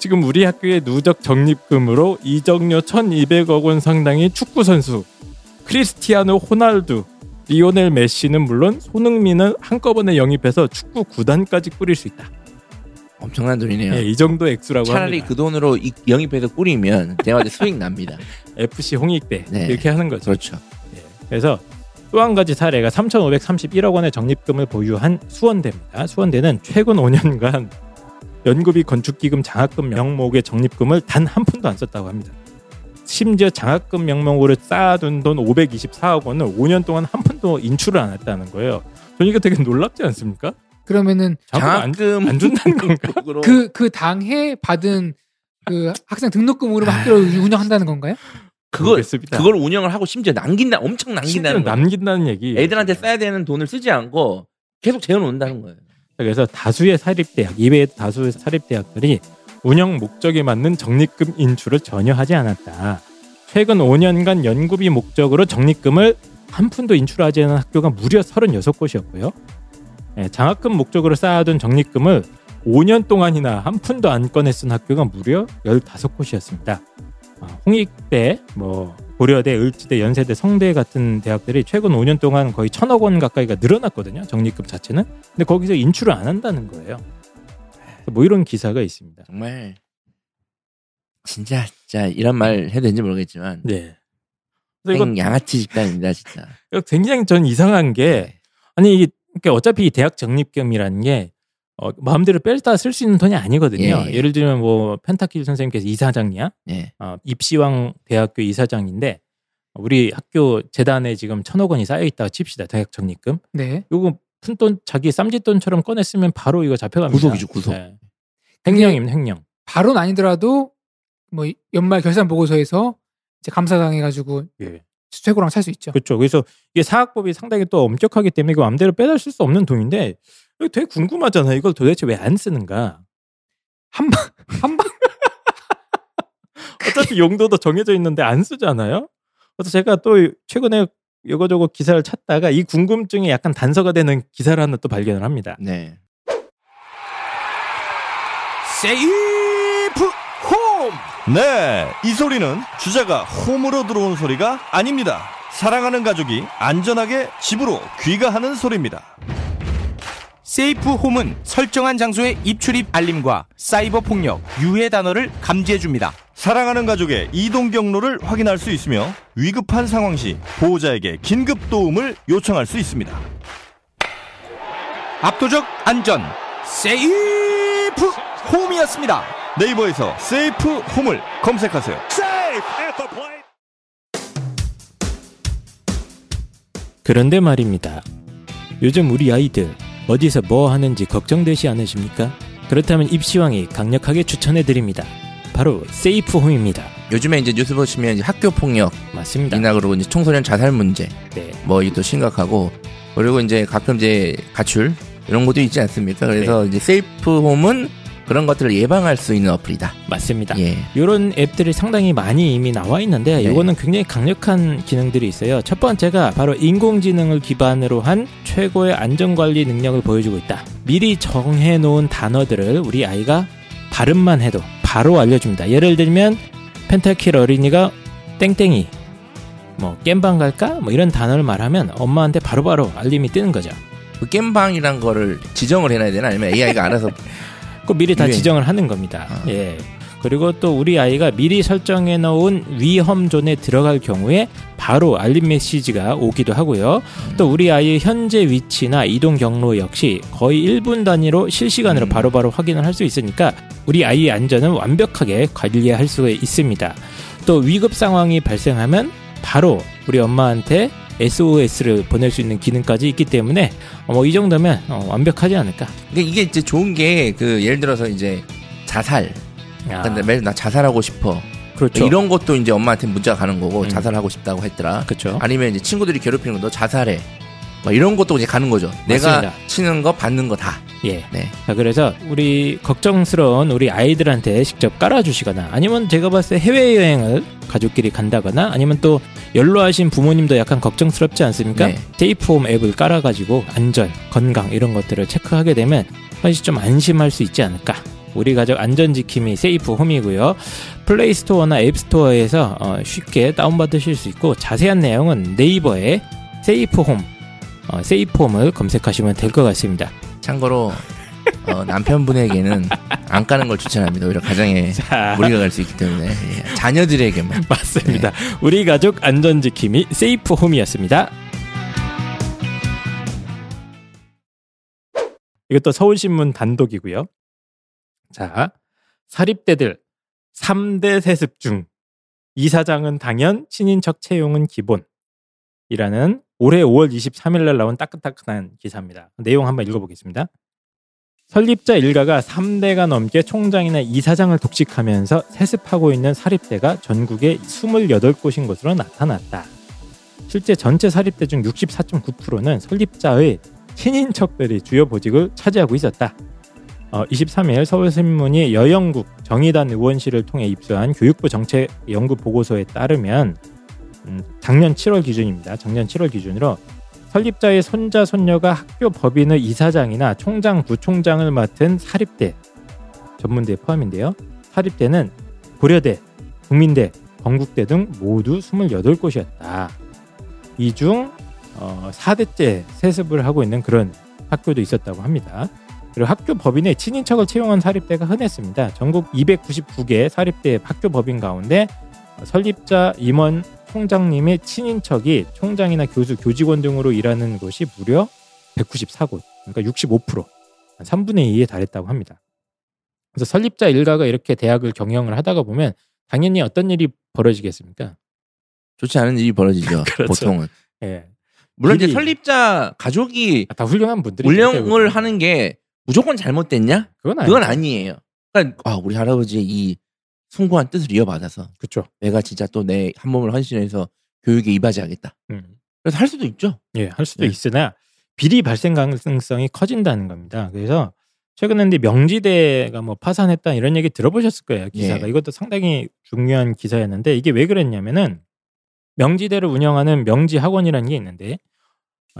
지금 우리 학교의 누적 적립금으로 이적료 1,200억 원 상당의 축구선수 크리스티아노 호날두, 리오넬 메시는 물론 손흥민은 한꺼번에 영입해서 축구 구단까지 꾸릴 수 있다. 엄청난 돈이네요. 네, 이 정도 액수라고 차라리 합니다. 그 돈으로 영입해서 꾸리면 제가 이제 수익 납니다. FC 홍익대 네, 이렇게 하는 거죠. 그렇죠. 네, 그래서 또 한 가지 사례가 3,531억 원의 적립금을 보유한 수원대입니다. 수원대는 최근 5년간 연구비, 건축기금, 장학금 명목의 적립금을 단 한 푼도 안 썼다고 합니다. 심지어 장학금 명목으로 쌓아둔 돈 524억 원을 5년 동안 한 푼도 인출을 안 했다는 거예요. 저는 이거 되게 놀랍지 않습니까? 그러면은 장학금 안 준다는 건가? 그 당해 받은 그 학생 등록금으로 학교를 운영한다는 건가요? 그걸 운영을 하고 심지어 남긴다는 얘기. 애들한테 써야 되는 돈을 쓰지 않고 계속 재워놓는다는 거예요. 그래서 다수의 사립대학, 이외에도 다수의 사립대학들이 운영 목적에 맞는 적립금 인출을 전혀 하지 않았다. 최근 5년간 연구비 목적으로 적립금을 한 푼도 인출하지 않은 학교가 무려 36곳이었고요. 장학금 목적으로 쌓아둔 적립금을 5년 동안이나 한 푼도 안 꺼내 쓴 학교가 무려 15곳이었습니다. 홍익대, 고려대, 을지대, 연세대, 성대 같은 대학들이 최근 5년 동안 거의 1,000억 원 가까이가 늘어났거든요. 적립금 자체는. 근데 거기서 인출을 안 한다는 거예요. 이런 기사가 있습니다. 정말 진짜 이런 말 해도 되는지 모르겠지만 네. 이거 양아치 집단입니다, 진짜. 굉장히 전 이상한 게 아니 이게 그러니까 어차피 대학 적립금이라는 게 마음대로 뺄다 쓸 수 있는 돈이 아니거든요. 예를 들면 뭐 펜타킬 선생님께서 이사장이야, 입시왕 대학교 이사장인데 우리 학교 재단에 지금 1,000억 원이 쌓여 있다고 칩시다, 대학 적립금. 네. 요거 푼돈 자기 쌈짓돈처럼 꺼냈으면 바로 이거 잡혀갑니다. 구속이죠, 구속. 네. 횡령입니다, 횡령. 바로는 아니더라도 뭐 연말 결산 보고서에서 이제 감사당해가지고 최고랑 살 수 있죠. 그렇죠. 그래서 이게 사학법이 상당히 또 엄격하기 때문에 그 마음대로 빼다 쓸 수 없는 돈인데 되게 궁금하잖아요. 이걸 도대체 왜 안 쓰는가? 한 방. 어차피 용도도 정해져 있는데 안 쓰잖아요. 그래서 제가 또 최근에 이거저거 기사를 찾다가 이 궁금증이 약간 단서가 되는 기사를 하나 또 발견을 합니다. 네. 세이프홈. 네, 이 소리는 주제가 홈으로 들어온 소리가 아닙니다. 사랑하는 가족이 안전하게 집으로 귀가하는 소리입니다. 세이프홈은 설정한 장소의 입출입 알림과 사이버 폭력, 유해 단어를 감지해줍니다. 사랑하는 가족의 이동 경로를 확인할 수 있으며 위급한 상황 시 보호자에게 긴급 도움을 요청할 수 있습니다. 압도적 안전, 세이프홈이었습니다. 네이버에서 세이프홈을 검색하세요. 그런데 말입니다. 요즘 우리 아이들 어디서 뭐 하는지 걱정되지 않으십니까? 그렇다면 입시왕이 강력하게 추천해드립니다. 바로 세이프홈입니다. 요즘에 이제 뉴스 보시면 이제 학교 폭력, 맞습니다. 이나 그리고 이제 청소년 자살 문제, 네. 뭐 이것도 심각하고 그리고 이제 가끔 이제 가출 이런 것도 있지 않습니까? 그래서 네. 이제 세이프홈은 그런 것들을 예방할 수 있는 어플이다. 맞습니다. 예. 이런 앱들이 상당히 많이 이미 나와 있는데 네. 이거는 굉장히 강력한 기능들이 있어요. 첫 번째가 바로 인공지능을 기반으로 한 최고의 안전관리 능력을 보여주고 있다. 미리 정해놓은 단어들을 우리 아이가 발음만 해도 바로 알려줍니다. 예를 들면 펜타킬 어린이가 땡땡이, 뭐 겜방 갈까? 뭐 이런 단어를 말하면 엄마한테 바로바로 알림이 뜨는 거죠. 그 겜방이란 거를 지정을 해놔야 되나? 아니면 AI가 알아서... 꼭 미리 다 지정을 하는 겁니다. 예. 그리고 또 우리 아이가 미리 설정해 놓은 위험존에 들어갈 경우에 바로 알림 메시지가 오기도 하고요. 또 우리 아이의 현재 위치나 이동 경로 역시 거의 1분 단위로 실시간으로 바로바로 확인을 할 수 있으니까 우리 아이의 안전은 완벽하게 관리할 수 있습니다. 또 위급 상황이 발생하면 바로 우리 엄마한테 SOS를 보낼 수 있는 기능까지 있기 때문에 뭐 이 정도면 완벽하지 않을까. 근데 이게 이제 좋은 게 그 예를 들어서 이제 자살. 근데 매일 나 자살하고 싶어. 그렇죠. 이런 것도 이제 엄마한테 문자가 가는 거고 자살하고 싶다고 했더라. 그렇죠. 아니면 이제 친구들이 괴롭히는 거 너 자살해. 막 이런 것도 이제 가는 거죠. 맞습니다. 내가 치는 거 받는 거 다. 예. 네. 자, 그래서 우리 걱정스러운 우리 아이들한테 직접 깔아주시거나 아니면 제가 봤을 때 해외여행을 가족끼리 간다거나 아니면 또 연로하신 부모님도 약간 걱정스럽지 않습니까? 네. 세이프홈 앱을 깔아가지고 안전, 건강 이런 것들을 체크하게 되면 사실 좀 안심할 수 있지 않을까. 우리 가족 안전지킴이 세이프홈이고요. 플레이스토어나 앱스토어에서 쉽게 다운받으실 수 있고 자세한 내용은 네이버에 세이프홈, 세이프홈을 검색하시면 될 것 같습니다. 참고로 남편분에게는 안 까는 걸 추천합니다. 오히려 가정에 무리가 갈 수 있기 때문에 자녀들에게만. 맞습니다. 네. 우리 가족 안전지킴이 세이프홈이었습니다. 이것도 서울신문 단독이고요. 자, 사립대들 3대 세습 중 이사장은 당연, 친인척 채용은 기본이라는 올해 5월 23일 날 나온 따끈따끈한 기사입니다. 내용 한번 읽어보겠습니다. 설립자 일가가 3대가 넘게 총장이나 이사장을 독식하면서 세습하고 있는 사립대가 전국에 28곳인 것으로 나타났다. 실제 전체 사립대 중 64.9%는 설립자의 친인척들이 주요 보직을 차지하고 있었다. 23일 서울신문이 여영국 정의단 의원실을 통해 입수한 교육부 정책 연구 보고서에 따르면 작년 7월 기준입니다. 작년 7월 기준으로 설립자의 손자, 손녀가 학교 법인의 이사장이나 총장, 부총장을 맡은 사립대, 전문대 포함인데요. 사립대는 고려대, 국민대, 건국대 등 모두 28곳이었다. 이 중 4대째 세습을 하고 있는 그런 학교도 있었다고 합니다. 그리고 학교 법인의 친인척을 채용한 사립대가 흔했습니다. 전국 299개 사립대 학교 법인 가운데 설립자 임원 총장님의 친인척이 총장이나 교수, 교직원 등으로 일하는 곳이 무려 194곳, 그러니까 65%, 한 3분의 2에 달했다고 합니다. 그래서 설립자 일가가 이렇게 대학을 경영을 하다가 보면 당연히 어떤 일이 벌어지겠습니까? 좋지 않은 일이 벌어지죠. 그렇죠. 보통은. 예. 물론 이제 설립자 가족이 다 훌륭한 분들이 운영을 하는 게 무조건 잘못됐냐? 그건 아니에요. 그러니까 우리 할아버지의 이 숭고한 뜻을 이어받아서, 그렇죠, 내가 진짜 또 내 한 몸을 헌신해서 교육에 이바지하겠다. 그래서 할 수도 있죠. 예, 할 수도 있으나 비리 발생 가능성이 커진다는 겁니다. 그래서 최근에 명지대가 뭐 파산했다 이런 얘기 들어보셨을 거예요, 기사가. 예. 이것도 상당히 중요한 기사였는데 이게 왜 그랬냐면은 명지대를 운영하는 명지학원이라는 게 있는데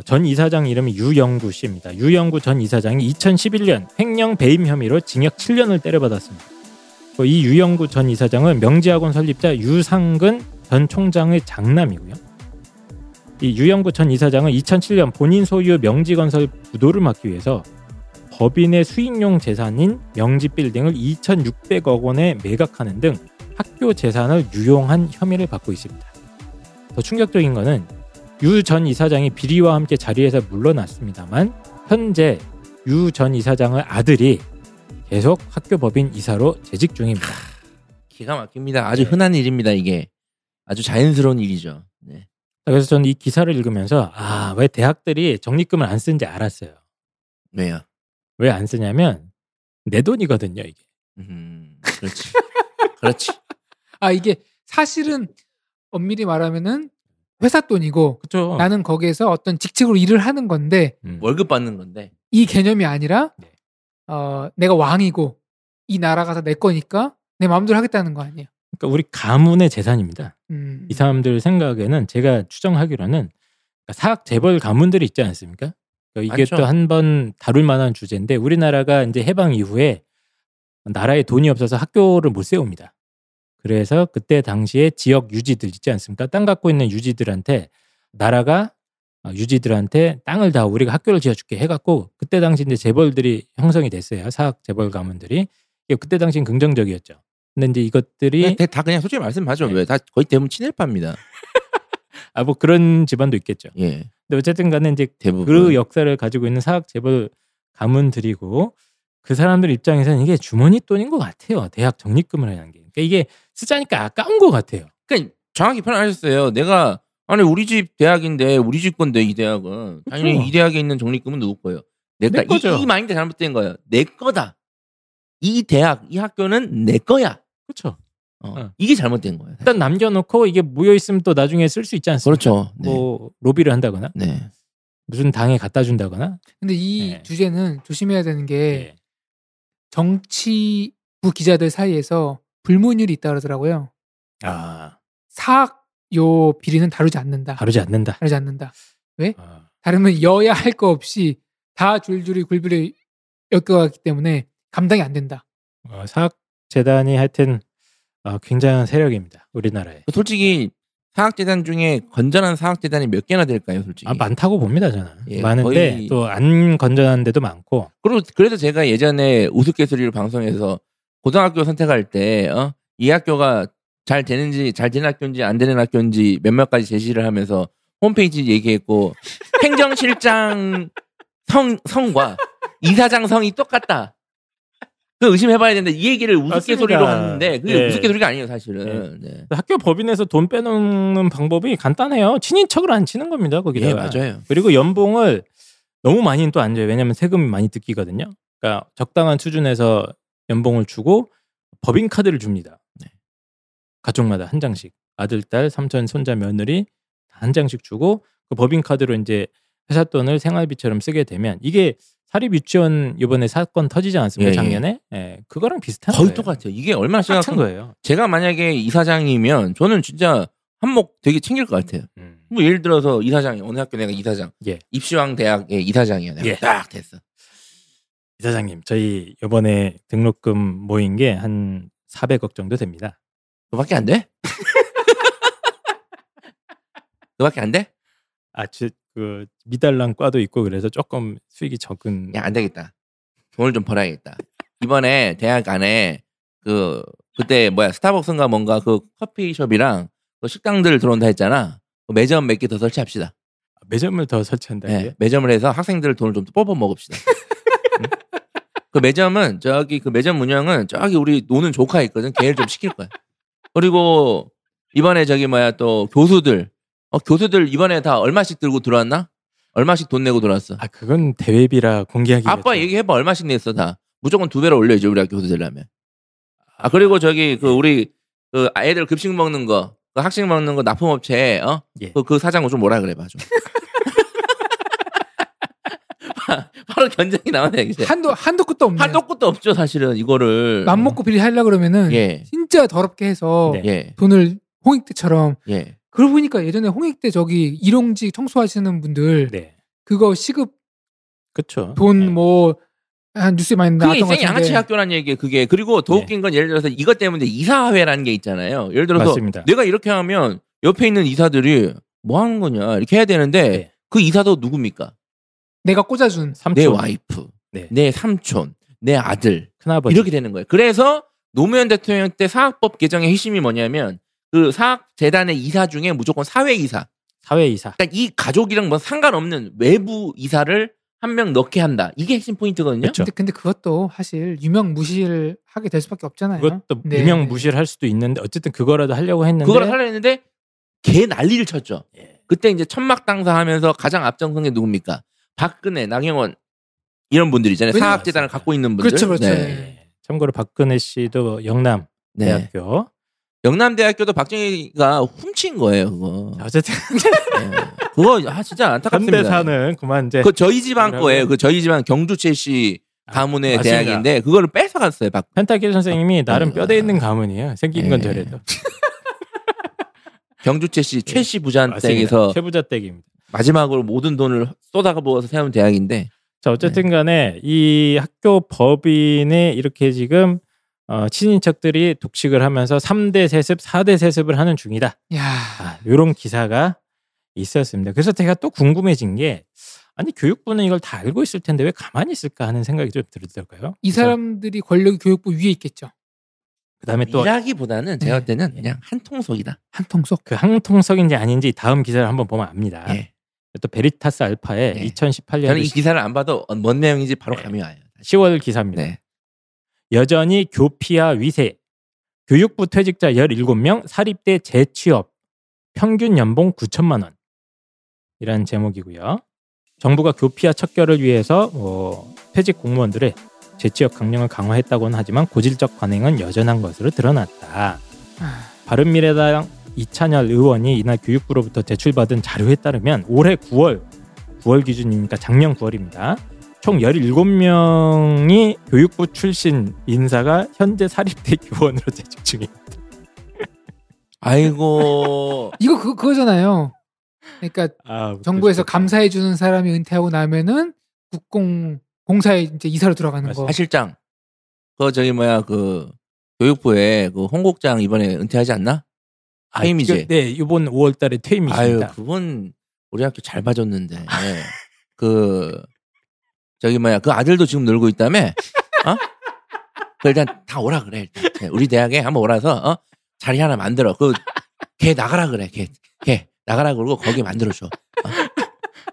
전 이사장 이름이 유영구 씨입니다. 유영구 전 이사장이 2011년 횡령 배임 혐의로 징역 7년을 때려받았습니다. 이 유영구 전 이사장은 명지학원 설립자 유상근 전 총장의 장남이고요. 이 유영구 전 이사장은 2007년 본인 소유 명지건설 부도를 막기 위해서 법인의 수익용 재산인 명지빌딩을 2,600억 원에 매각하는 등 학교 재산을 유용한 혐의를 받고 있습니다. 더 충격적인 것은 유 전 이사장이 비리와 함께 자리에서 물러났습니다만 현재 유 전 이사장의 아들이 계속 학교 법인 이사로 재직 중입니다. 기가 막힙니다. 아주 흔한 일입니다. 이게 아주 자연스러운 일이죠. 네. 그래서 저는 이 기사를 읽으면서 왜 대학들이 적립금을 안 쓰는지 알았어요. 왜요? 왜 안 쓰냐면 내 돈이거든요, 이게. 그렇지. 그렇지. 이게 사실은 엄밀히 말하면은 회사 돈이고, 그쵸, 나는 거기에서 어떤 직책으로 일을 하는 건데, 월급 받는 건데, 이 개념이 아니라 내가 왕이고 이 나라가 다 내 거니까 내 마음대로 하겠다는 거 아니에요. 그러니까 우리 가문의 재산입니다. 이 사람들 생각에는, 제가 추정하기로는 사학 재벌 가문들이 있지 않습니까? 그러니까 이게 또 한 번 다룰 만한 주제인데, 우리나라가 이제 해방 이후에 나라에 돈이 없어서 학교를 못 세웁니다. 그래서 그때 당시에 지역 유지들 있지 않습니까? 땅 갖고 있는 유지들한테, 나라가 유지들한테 땅을 다 우리가 학교를 지어줄게 해갖고, 그때 당시 이제 재벌들이 형성이 됐어요. 사학 재벌 가문들이. 그때 당시엔 긍정적이었죠. 근데 이제 이것들이 다 그냥 솔직히 말씀하죠. 네. 왜? 다 거의 대부분 친일파입니다. 뭐 그런 집안도 있겠죠. 예. 근데 어쨌든 간에 이제 대부분 그 역사를 가지고 있는 사학 재벌 가문들이고, 그 사람들 입장에서는 이게 주머니 돈인 것 같아요, 대학 적립금을 하는 게. 그러니까 이게 쓰자니까 아까운 것 같아요. 그러니까 정확히 표현하셨어요. 내가 우리 집 대학인데, 우리 집 건데, 이 대학은 당연히 이 대학에 있는 적립금은 누구 거예요? 내 거죠. 이 마인드 잘못된 거예요. 내 거다. 이 대학, 이 학교는 내 거야. 그렇죠. 이게 잘못된 거예요. 일단 남겨놓고 이게 모여 있으면 또 나중에 쓸 수 있지 않습니까? 그렇죠. 네. 뭐 로비를 한다거나, 네, 무슨 당에 갖다 준다거나. 근데 이 주제는 조심해야 되는 게, 정치부 기자들 사이에서 불문율이 있다 그러더라고요. 사학 요 비리는 다루지 않는다. 왜? 다르면 여야 할 거 없이 다 줄줄이 굴비를 엮어가기 때문에 감당이 안 된다. 사학재단이 하여튼 굉장한 세력입니다, 우리나라에. 솔직히 사학재단 중에 건전한 사학재단이 몇 개나 될까요, 솔직히? 많다고 봅니다, 저는. 예, 많은데 거의 또 안 건전한 데도 많고. 그리고 그래서 제가 예전에 우스갯소리로 방송에서 고등학교 선택할 때 이 학교가 잘 되는지, 잘 되는 학교인지 안 되는 학교인지 몇몇 가지 제시를 하면서 홈페이지 얘기했고, 행정실장 성과 이사장 성이 똑같다, 그 의심해봐야 되는데, 이 얘기를 우스갯소리로 하는데 그게 우스갯소리가 아니에요, 사실은. 네. 학교 법인에서 돈 빼놓는 방법이 간단해요. 친인척을 안 치는 겁니다, 거기다가. 예, 맞아요. 그리고 연봉을 너무 많이는 또 안 줘요. 왜냐하면 세금이 많이 뜯기거든요. 그러니까 적당한 수준에서 연봉을 주고 법인 카드를 줍니다. 가족마다 한 장씩, 아들, 딸, 삼촌, 손자, 며느리 한 장씩 주고, 그 법인 카드로 이제 회사 돈을 생활비처럼 쓰게 되면, 이게 사립 유치원 이번에 사건 터지지 않았습니까? 작년에? 그거랑 비슷한 거의 거예요. 똑같아요. 이게 얼마나 심각한 거예요. 제가 만약에 이사장이면 저는 진짜 한몫 되게 챙길 것 같아요. 뭐 예를 들어서 이사장이, 어느 학교 내가 이사장, 입시왕 대학의 이사장이야. 내가 딱 됐어. 이사장님, 저희 이번에 등록금 모인 게 한 400억 정도 됩니다. 너밖에 안 돼? 너밖에 안 돼? 그 미달랑 과도 있고 그래서 조금 수익이 적은. 야, 안 되겠다. 돈을 좀 벌어야겠다. 이번에 대학 안에 그때 스타벅스인가 뭔가 그 커피숍이랑 식당들 들어온다 했잖아. 매점 몇 개 더 설치합시다. 매점을 더 설치한다. 네, 매점을 해서 학생들 돈을 좀 뽑아 먹읍시다. 응? 그 매점은 저기 그 매점 운영은 저기 우리 노는 조카 있거든. 걔를 좀 시킬 거야. 그리고 이번에 저기 뭐야 또 교수들 교수들 이번에 다 얼마씩 들고 들어왔나? 얼마씩 돈 내고 들어왔어? 아 그건 대회비라 공개하기. 아빠 얘기해봐 얼마씩 냈어 다. 무조건 2배로 올려야지 우리 학교 교수들라면. 아 그리고 저기 그 우리 그 애들 급식 먹는 거, 그 학식 먹는 거 납품업체 예. 그 사장은 좀 뭐라 그래봐 좀. 바로 견적이 나오네. 한도 끝도 없네. 한도 끝도 없죠 사실은 이거를. 맘 먹고 비리 하려 그러면은 예. 진짜 더럽게 해서 네. 돈을 홍익 때처럼. 예. 그러고 보니까 예전에 홍익 때 저기 일용직 청소하시는 분들 네. 그거 시급 그쵸. 돈 네. 뭐 한 뉴스에 많이 나왔던 것 같은데. 그게 양아치 학교란 얘기예요. 그게. 그리고 더 웃긴 건 예를 들어서 이것 때문에 이사회라는 게 있잖아요. 예를 들어서 맞습니다. 내가 이렇게 하면 옆에 있는 이사들이 뭐 하는 거냐 이렇게 해야 되는데 네. 그 이사도 누굽니까? 내가 꽂아준 삼촌. 내 와이프, 네. 내 삼촌, 내 아들, 큰아버지. 이렇게 되는 거예요. 그래서 노무현 대통령 때 사학법 개정의 핵심이 뭐냐면 그 사학재단의 이사 중에 무조건 사회이사. 사회이사. 그러니까 이 가족이랑 뭐 상관없는 외부 이사를 한 명 넣게 한다. 이게 핵심 포인트거든요. 근데 그것도 사실 유명무실을 하게 될 수밖에 없잖아요. 그것도 네. 유명무실을 할 수도 있는데 어쨌든 그거라도 하려고 했는데. 그걸 하려고 했는데 개 난리를 쳤죠. 예. 그때 이제 천막당사하면서 가장 앞장선 게 누굽니까? 박근혜, 나경원 이런 분들이잖아요. 사학재단을 갖고 있는 분들. 그렇죠, 그렇죠. 네. 참고로 박근혜 씨도 영남 네. 대학교. 영남대학교도 박정희가 훔친 거예요, 그거. 어쨌든 네. 그거 진짜 안타깝습니다. 현대사는 그만 이제. 그 저희 집안 거예요. 그 저희 집안 경주 최씨 가문의 대학인데 그거를 뺏어갔어요. 펜타킬 선생님이 나름 뼈대 있는 가문이에요. 생긴 건 저래도. 경주 최씨 최씨 부자 댁에서 최부자 댁입니다. 마지막으로 모든 돈을 쏟아부어서 세운 대학인데. 자 어쨌든간에 네. 이 학교 법인에 이렇게 지금 친인척들이 독식을 하면서 3대 세습, 4대 세습을 하는 중이다. 이런 기사가 있었습니다. 그래서 제가 또 궁금해진 게 아니 교육부는 이걸 다 알고 있을 텐데 왜 가만히 있을까 하는 생각이 좀 들더라고요. 이 사람들이 권력이 교육부 위에 있겠죠. 그다음에 또 일하기보다는 제가 볼 때는 그냥 한 통속이다. 한 통속. 그 한 통속인지 아닌지 다음 기사를 한번 보면 압니다. 예. 또 베리타스알파의 2018년 저는 이 기사를 안 봐도 뭔 내용인지 바로 감이 와요. 10월 기사입니다. 네. 여전히 교피아 위세. 교육부 퇴직자 17명, 사립대 재취업. 평균 연봉 9천만 원. 이라는 제목이고요. 정부가 교피아 척결을 위해서 퇴직 공무원들의 재취업 강령을 강화했다고는 하지만 고질적 관행은 여전한 것으로 드러났다. 바른미래당 이찬열 의원이 이날 교육부로부터 제출받은 자료에 따르면 올해 9월 기준이니까 작년 9월입니다. 총 17명이 교육부 출신 인사가 현재 사립대 교원으로 재직 중입니다. 아이고. 이거 그거잖아요. 그러니까 정부에서 그렇구나. 감사해주는 사람이 은퇴하고 나면은 공사에 이제 이사로 들어가는 맞습니다. 거. 사실장. 그 저기 뭐야 그 교육부에 그 홍국장 이번에 은퇴하지 않나? 퇴임이지. 네, 이번 5월달에 퇴임이십니다. 아유, 그분 우리 학교 잘 봐줬는데. 네. 그 저기 뭐야 그 아들도 지금 놀고 있다며. 그 일단 다 오라 그래. 일단. 우리 대학에 한번 오라서 자리 하나 만들어. 그 걔 나가라 그래. 걔 나가라 그러고 거기 만들어줘.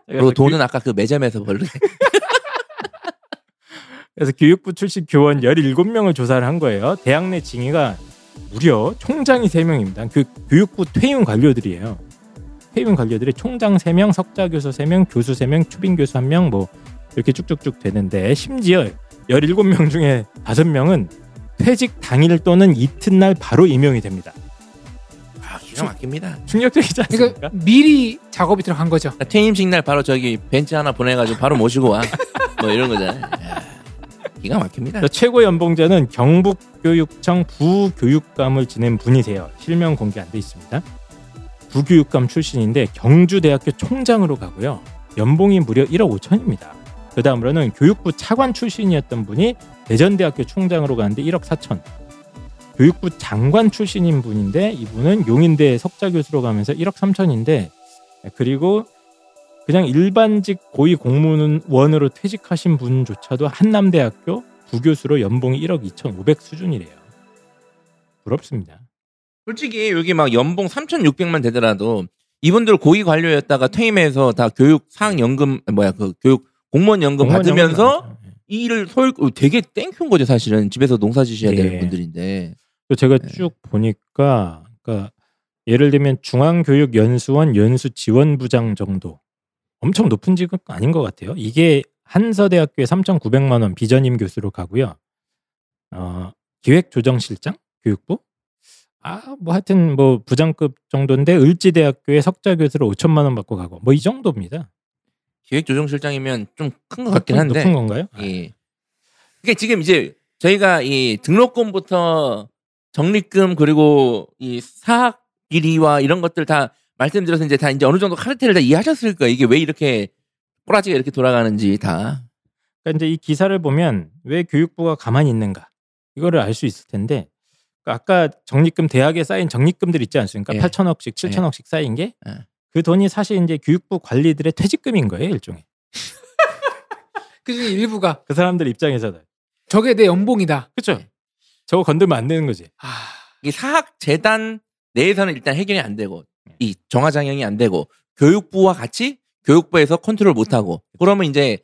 그리고 돈은 아까 그 매점에서 벌래. 그래서 교육부 출신 교원 17명을 조사를 한 거예요. 대학 내 징위가 무려 총장이 3명입니다. 교육부 퇴임 관료들이에요. 퇴임 관료들이 총장 3명, 석좌교수 3명, 교수 3명, 추빈교수 1명 뭐 이렇게 쭉쭉쭉 되는데 심지어 17명 중에 5명은 퇴직 당일 또는 이튿날 바로 임용이 됩니다. 아, 기가 막힙니다. 충격적이지 않습니까? 그러니까 미리 작업이 들어간 거죠. 그러니까 퇴임식 날 바로 저기 벤치 하나 보내가지고 바로 모시고 와. 뭐 이런 거잖아요. 기가 막힙니다. 최고 연봉자는 경북교육청 부교육감을 지낸 분이세요. 실명 공개 안 돼 있습니다. 부교육감 출신인데 경주대학교 총장으로 가고요. 연봉이 무려 1억 5천입니다. 그 다음으로는 교육부 차관 출신이었던 분이 대전대학교 총장으로 가는데 1억 4천. 교육부 장관 출신인 분인데 이분은 용인대 석좌교수로 가면서 1억 3천인데 그리고 그냥 일반직 고위공무원으로 퇴직하신 분조차도 한남대학교 부교수로 연봉이 1억 2,500 수준이래요. 부럽습니다. 솔직히 여기 막 연봉 3,600만 되더라도 이분들 고위 관료였다가 퇴임해서 다 교육 상연금 교육 공무원 연금 받으면서 이 일을 되게 땡큐인 거죠. 사실은 집에서 농사 지셔야 되는 분들인데. 제가 쭉 보니까 그러니까 예를 들면 중앙교육연수원 연수지원부장 정도 엄청 높은 직급 아닌 것 같아요. 이게 한서대학교에 3,900만 원 비전임 교수로 가고요. 기획조정실장? 교육부? 하여튼 부장급 정도인데 을지대학교에 석좌교수로 5천만 원 받고 가고 이 정도입니다. 기획조정실장이면 좀 큰 것 같긴 한데. 높은 건가요? 예. 그러니까 지금 이제 저희가 이 등록금부터 적립금 그리고 이 사학 길이와 이런 것들 다 말씀드려서 이제 어느 정도 카르텔을 다 이해하셨을 거예요. 이게 왜 이렇게 꼬라지가 이렇게 돌아가는지 다. 그러니까 이제 이 기사를 보면 왜 교육부가 가만히 있는가 이거를 알 수 있을 텐데 아까 적립금 대학에 쌓인 적립금들 있지 않습니까? 예. 8천억씩 7천억씩 쌓인 게 그 돈이 사실 이제 교육부 관리들의 퇴직금인 거예요, 일종의. 그 중에 일부가 그 사람들 입장에서는 저게 내 연봉이다. 그렇죠. 저거 건들면 안 되는 거지. 이 사학 재단 내에서는 일단 해결이 안 되고 이 정화장영이 안 되고 교육부와 같이 교육부에서 컨트롤 못 하고 그러면 이제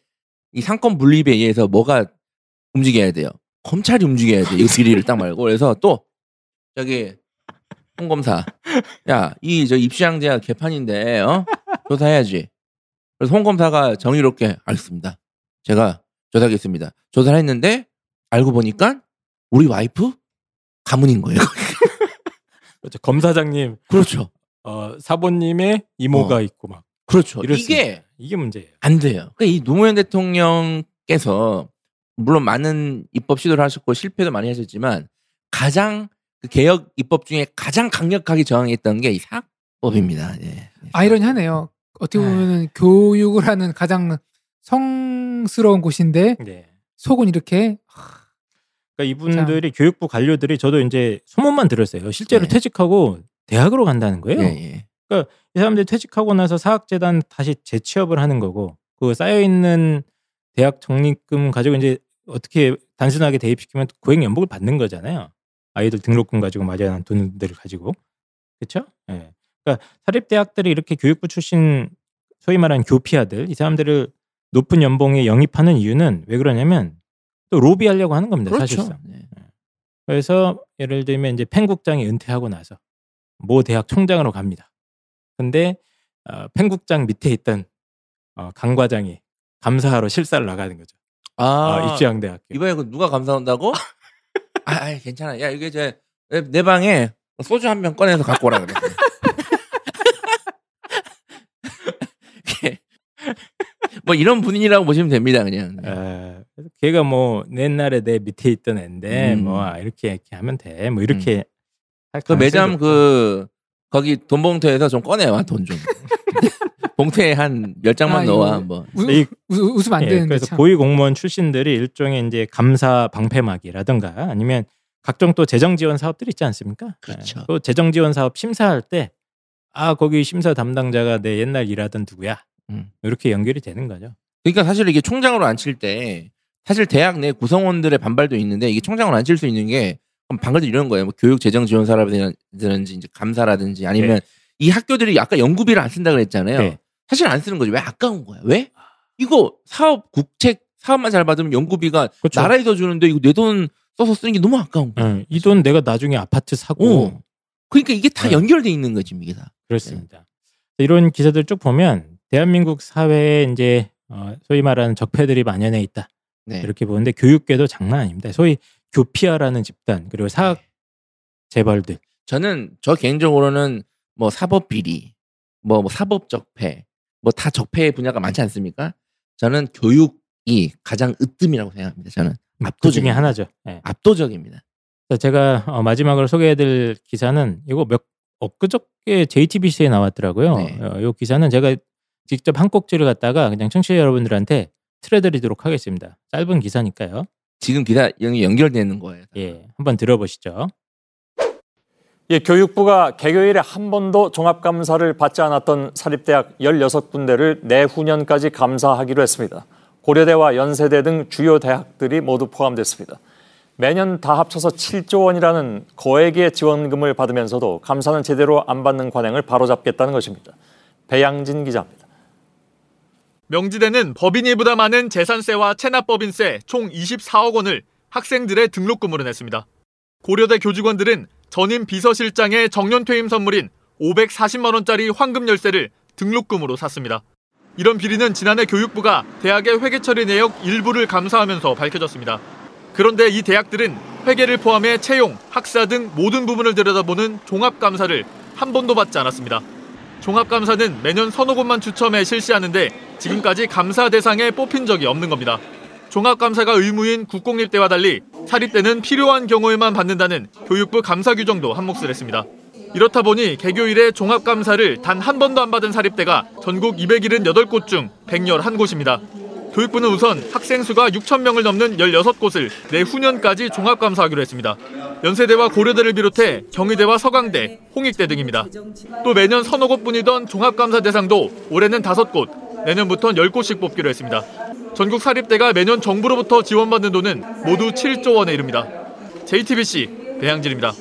이 상권 분립에 의해서 뭐가 움직여야 돼요? 검찰이 움직여야 돼. 이 비리를 딱 말고. 그래서 또 저기 홍검사 야 이 저 입시왕 제가 개판인데 조사해야지. 그래서 홍검사가 정의롭게 알겠습니다. 제가 조사하겠습니다. 조사를 했는데 알고 보니까 우리 와이프 가문인 거예요. 그렇죠. 검사장님 그렇죠. 사본님의 이모가 있고 막 그렇죠. 이게 문제예요. 안 돼요. 그러니까 이 노무현 대통령께서 물론 많은 입법 시도를 하셨고 실패도 많이 하셨지만 가장 그 개혁 입법 중에 가장 강력하게 저항했던 게 이 사학법입니다. 예. 아이러니하네요. 어떻게 보면 교육을 하는 가장 성스러운 곳인데 속은 이렇게. 그러니까 이분들이 교육부 관료들이 저도 이제 소문만 들었어요. 실제로 퇴직하고 대학으로 간다는 거예요. 그러니까 이 사람들이 퇴직하고 나서 사학재단 다시 재취업을 하는 거고 그 쌓여있는 대학 적립금 가지고 이제 어떻게 단순하게 대입시키면 고액연봉을 받는 거잖아요. 아이들 등록금 가지고 마련한 돈들을 가지고. 그렇죠? 예. 그러니까 사립대학들이 이렇게 교육부 출신 소위 말하는 교피아들 이 사람들을 높은 연봉에 영입하는 이유는 왜 그러냐면 또 로비하려고 하는 겁니다. 그렇죠. 사실상. 예. 그래서 예를 들면 이제 펜 국장이 은퇴하고 나서 모 대학 총장으로 갑니다. 근데 펜 국장 밑에 있던 강 과장이 감사하러 실사를 나가는 거죠. 입시왕 대학교. 이번에 누가 감사한다고? 괜찮아. 야 이게 내 방에 소주 한 병 꺼내서 갖고 오라 그래. 이런 분위기라고 보시면 됩니다, 그냥. 걔가 옛날에 내 밑에 있던 애인데 이렇게 하면 돼. 이렇게. 그 매점 거기 돈 봉투에서 좀 꺼내와 돈 좀. 봉투에 한 10장만 넣어와 한번. 웃으면 안 되는데. 그래서 참. 고위 공무원 출신들이 일종의 이제 감사 방패막이라든가 아니면 각종 또 재정 지원 사업들 있지 않습니까? 그렇죠. 또 재정 지원 사업 심사할 때 거기 심사 담당자가 내 옛날 일하던 누구야. 이렇게 연결이 되는 거죠. 그러니까 사실 이게 총장으로 안 칠 때 사실 대학 내 구성원들의 반발도 있는데 이게 총장으로 안 칠 수 있는 게 방금 이런 거예요. 교육 재정 지원 사업이라든지 이제 감사라든지 아니면 이 학교들이 아까 연구비를 안 쓴다 그랬잖아요. 사실 안 쓰는 거죠. 왜 아까운 거야? 왜? 이거 사업 국책 사업만 잘 받으면 연구비가 그렇죠. 나라에서 주는데 이거 내 돈 써서 쓰는 게 너무 아까운 거야. 이 돈 내가 나중에 아파트 사고. 그러니까 이게 다 연결돼 있는 거지, 이게 다. 그렇습니다. 이런 기사들 쭉 보면 대한민국 사회에 이제 소위 말하는 적폐들이 만연해 있다. 이렇게 보는데 교육계도 장난 아닙니다. 소위 교피아라는 집단 그리고 사학 재벌들. 저는 저 개인적으로는 사법 비리, 사법 적폐, 다 적폐의 분야가 많지 않습니까? 저는 교육이 가장 으뜸이라고 생각합니다. 저는 압도 중에 하나죠. 압도적입니다. 제가 마지막으로 소개해드릴 기사는 이거 엊그저께 JTBC에 나왔더라고요. 이 기사는 제가 직접 한 꼭지를 갖다가 그냥 청취자 여러분들한테 틀어드리도록 하겠습니다. 짧은 기사니까요. 지금 기사 연결되는 거예요. 한번 들어보시죠. 교육부가 개교 이래 한 번도 종합감사를 받지 않았던 사립대학 16군데를 내후년까지 감사하기로 했습니다. 고려대와 연세대 등 주요 대학들이 모두 포함됐습니다. 매년 다 합쳐서 7조 원이라는 거액의 지원금을 받으면서도 감사는 제대로 안 받는 관행을 바로잡겠다는 것입니다. 배양진 기자입니다. 명지대는 법인이 부담하는 재산세와 체납법인세 총 24억 원을 학생들의 등록금으로 냈습니다. 고려대 교직원들은 전임 비서실장의 정년퇴임 선물인 540만 원짜리 황금 열쇠를 등록금으로 샀습니다. 이런 비리는 지난해 교육부가 대학의 회계 처리 내역 일부를 감사하면서 밝혀졌습니다. 그런데 이 대학들은 회계를 포함해 채용, 학사 등 모든 부분을 들여다보는 종합감사를 한 번도 받지 않았습니다. 종합감사는 매년 서너 곳만 추첨해 실시하는데 지금까지 감사 대상에 뽑힌 적이 없는 겁니다. 종합감사가 의무인 국공립대와 달리 사립대는 필요한 경우에만 받는다는 교육부 감사 규정도 한몫을 했습니다. 이렇다 보니 개교 이래 종합감사를 단 한 번도 안 받은 사립대가 전국 278곳 중 101곳입니다. 교육부는 우선 학생 수가 6천 명을 넘는 16곳을 내후년까지 종합감사하기로 했습니다. 연세대와 고려대를 비롯해 경희대와 서강대, 홍익대 등입니다. 또 매년 서너 곳뿐이던 종합감사 대상도 올해는 5곳, 내년부터는 10곳씩 뽑기로 했습니다. 전국 사립대가 매년 정부로부터 지원받는 돈은 모두 7조 원에 이릅니다. JTBC 배양진입니다.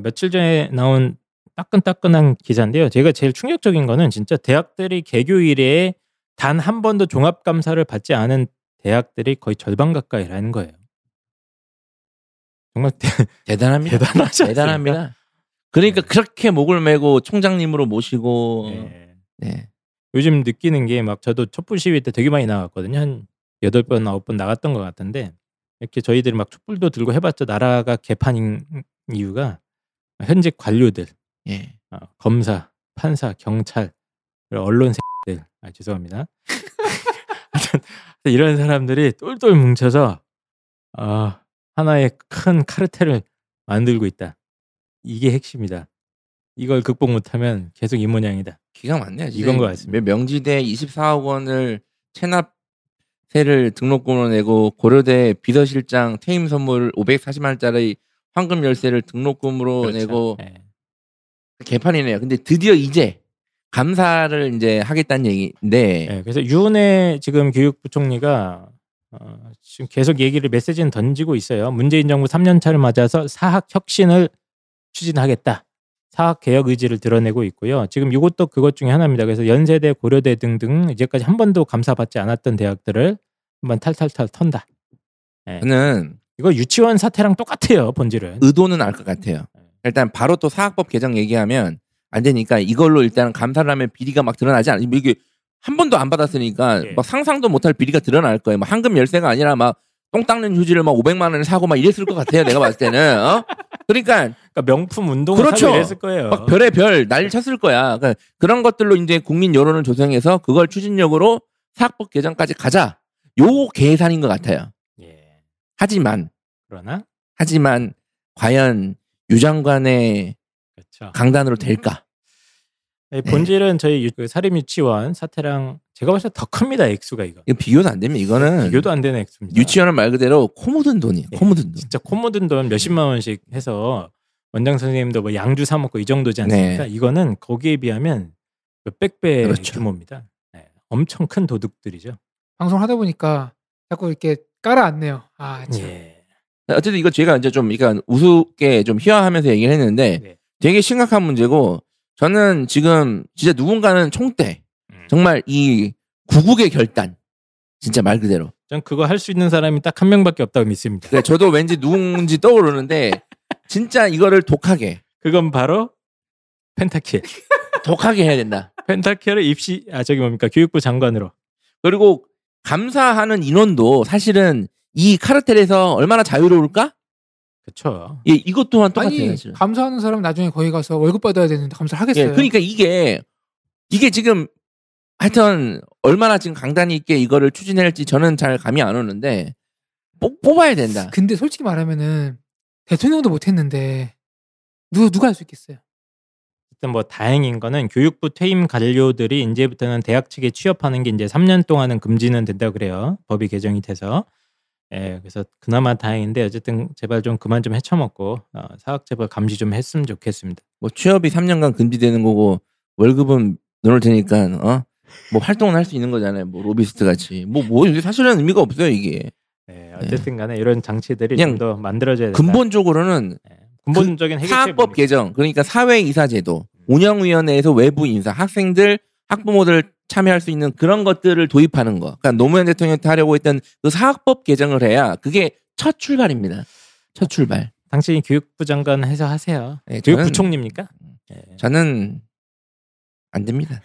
며칠 전에 나온 따끈따끈한 기사인데요. 제가 제일 충격적인 거는 진짜 대학들이 개교 이래 단 한 번도 종합감사를 받지 않은 대학들이 거의 절반 가까이라는 거예요. 정말 대단합니다. 대단합니다. 그러니까 네. 그렇게 목을 메고 총장님으로 모시고 네. 요즘 느끼는 게 막 저도 촛불 시위 때 되게 많이 나갔거든요. 한 8번, 9번 나갔던 것 같은데 이렇게 저희들이 막 촛불도 들고 해봤자 나라가 개판인 이유가 현직 관료들, 검사, 판사, 경찰, 언론 새끼들, 죄송합니다. 이런 사람들이 똘똘 뭉쳐서 하나의 큰 카르텔을 만들고 있다. 이게 핵심이다. 이걸 극복 못하면 계속 이 모양이다. 기가 막히네요. 이건 것 같습니다. 명지대 24억 원을 체납세를 등록금으로 내고 고려대 비서실장 퇴임 선물 540만 원짜리 황금 열쇠를 등록금으로 내고 개판이네요. 근데 드디어 이제 감사를 이제 하겠다는 얘기인데. 네, 그래서 유은혜 지금 교육부총리가 지금 계속 얘기를 메시지는 던지고 있어요. 문재인 정부 3년차를 맞아서 사학 혁신을 추진하겠다. 사학개혁 의지를 드러내고 있고요. 지금 이것도 그것 중에 하나입니다. 그래서 연세대, 고려대 등등 이제까지 한 번도 감사받지 않았던 대학들을 한번 탈탈탈 턴다. 네. 저는 이거 유치원 사태랑 똑같아요. 본질은. 의도는 알 것 같아요. 일단 바로 또 사학법 개정 얘기하면 안 되니까 이걸로 일단 감사를 하면 비리가 막 드러나지 않아요. 이게 한 번도 안 받았으니까 막 상상도 못할 비리가 드러날 거예요. 막 황금 열쇠가 아니라 막 똥 닦는 휴지를 막 500만 원을 사고 막 이랬을 것 같아요. 내가 봤을 때는. 그러니까 명품 운동을 사고 이랬을 거예요. 막 별의 별 난리 쳤을 거야. 그러니까 그런 것들로 이제 국민 여론을 조성해서 그걸 추진력으로 사학법 개정까지 가자. 요 계산인 것 같아요. 예. 하지만 과연 유 장관의 그렇죠. 강단으로 될까? 네. 본질은 저희 사립유치원 사태랑 제가 봤을 때 더 큽니다. 액수가 이거 비교도 안 됩니다. 이거는 비교도 안 되는 액수입니다. 유치원은 말 그대로 코 묻은 돈이에요. 코 묻은 돈. 진짜 코 묻은 돈 몇십만 원씩 해서 원장 선생님도 뭐 양주 사 먹고 이 정도지 않습니까? 네. 이거는 거기에 비하면 몇백 배 그렇죠. 규모입니다. 네. 엄청 큰 도둑들이죠. 방송하다 보니까 자꾸 이렇게 깔아앉네요. 아, 참. 예. 어쨌든 이거 제가 이제 좀 그러니까 우습게 좀 희화하면서 얘기를 했는데 네. 되게 심각한 문제고 저는 지금 진짜 누군가는 총대 정말 이 구국의 결단 진짜 말 그대로 전 그거 할 수 있는 사람이 딱 한 명밖에 없다고 믿습니다. 네, 저도 왠지 누군지 떠오르는데 진짜 이거를 독하게 그건 바로 펜타킬 독하게 해야 된다. 펜타킬을 교육부 장관으로 그리고 감사하는 인원도 사실은 이 카르텔에서 얼마나 자유로울까? 그렇죠. 예, 이것 또한 똑같아요. 사실은. 감사하는 사람 나중에 거기 가서 월급 받아야 되는데 감사하겠어요? 예, 그러니까 이게 지금 하여튼 얼마나 지금 강단이 있게 이거를 추진할지 저는 잘 감이 안 오는데 뽑아야 된다. 근데 솔직히 말하면은 대통령도 못했는데 누가 할 수 있겠어요? 일단 뭐 다행인 거는 교육부 퇴임 관료들이 이제부터는 대학 측에 취업하는 게 이제 3년 동안은 금지는 된다고 그래요. 법이 개정이 돼서. 예, 그래서 그나마 다행인데 어쨌든 제발 좀 그만 좀 헤쳐먹고 사학 재벌 감시 좀 했으면 좋겠습니다. 뭐 취업이 3년간 금지되는 거고 월급은 넣을 테니까 뭐 활동은 할 수 있는 거잖아요. 뭐 로비스트 같이. 사실은 의미가 없어요, 이게. 네. 예. 어쨌든 간에 이런 장치들이 좀 더 만들어져야 된다. 근본적으로는 근본적인 사학법 개정, 그러니까 사회이사제도, 운영위원회에서 외부 인사, 학생들, 학부모들 참여할 수 있는 그런 것들을 도입하는 거. 그러니까 노무현 대통령이 하려고 했던 그 사학법 개정을 해야 그게 첫 출발입니다. 첫 출발. 당신이 교육부 장관 해서 하세요. 네, 교육부총리입니까? 저는 안 됩니다.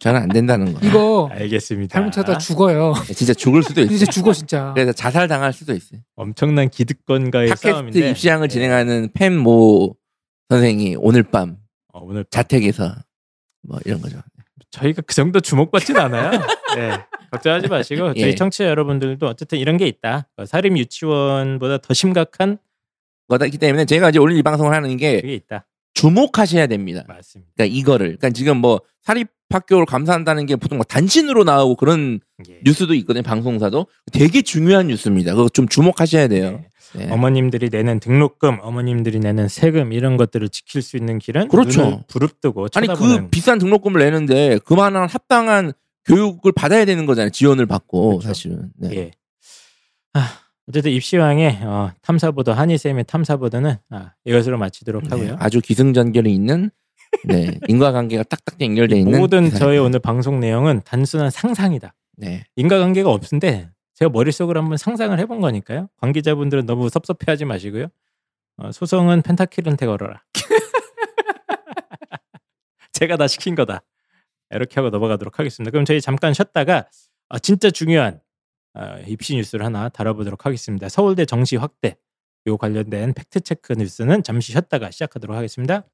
저는 안 된다는 거. 이거 알겠습니다. 잘못하다 죽어요. 진짜 죽을 수도 있어요. 진짜 죽어 진짜. 그래서 자살 당할 수도 있어요. 엄청난 기득권과의 팟캐스트 싸움인데. 팟캐스트 입시왕을 진행하는 팬모 선생이 오늘 밤 오늘 자택에서 뭐 이런 거죠. 저희가 그 정도 주목받진 않아요. 네, 걱정하지 마시고 저희 청취자 여러분들도 어쨌든 이런 게 있다. 사립 유치원보다 더 심각한 거다기 때문에 제가 이제 오늘 이 방송을 하는 게 그게 있다. 주목하셔야 됩니다. 맞습니다. 그러니까 이거를 그러니까 지금 뭐 사립 학교를 감사한다는 게 보통 뭐 단신으로 나오고 그런 뉴스도 있거든요. 방송사도 되게 중요한 뉴스입니다. 그거 좀 주목하셔야 돼요. 네. 어머님들이 내는 등록금, 어머님들이 내는 세금 이런 것들을 지킬 수 있는 길은 그렇죠. 부릅뜨고 쳐다보는. 아니 그 비싼 등록금을 내는데 그만한 합당한 교육을 받아야 되는 거잖아요. 지원을 받고 그렇죠. 사실은. 네. 예. 아, 어쨌든 입시왕의 탐사보도 한희쌤의 탐사보도는 이것으로 마치도록 하고요. 아주 기승전결이 있는. 네, 인과관계가 딱딱 연결돼 있는 모든 기사입니다. 저의 오늘 방송 내용은 단순한 상상이다. 네, 인과관계가 없는데 제가 머릿속으로 한번 상상을 해본 거니까요. 관계자분들은 너무 섭섭해하지 마시고요. 소송은 펜타킬한테 걸어라. 제가 다 시킨 거다. 이렇게 하고 넘어가도록 하겠습니다. 그럼 저희 잠깐 쉬었다가 진짜 중요한 입시 뉴스를 하나 다뤄보도록 하겠습니다. 서울대 정시 확대 요 관련된 팩트체크 뉴스는 잠시 쉬었다가 시작하도록 하겠습니다.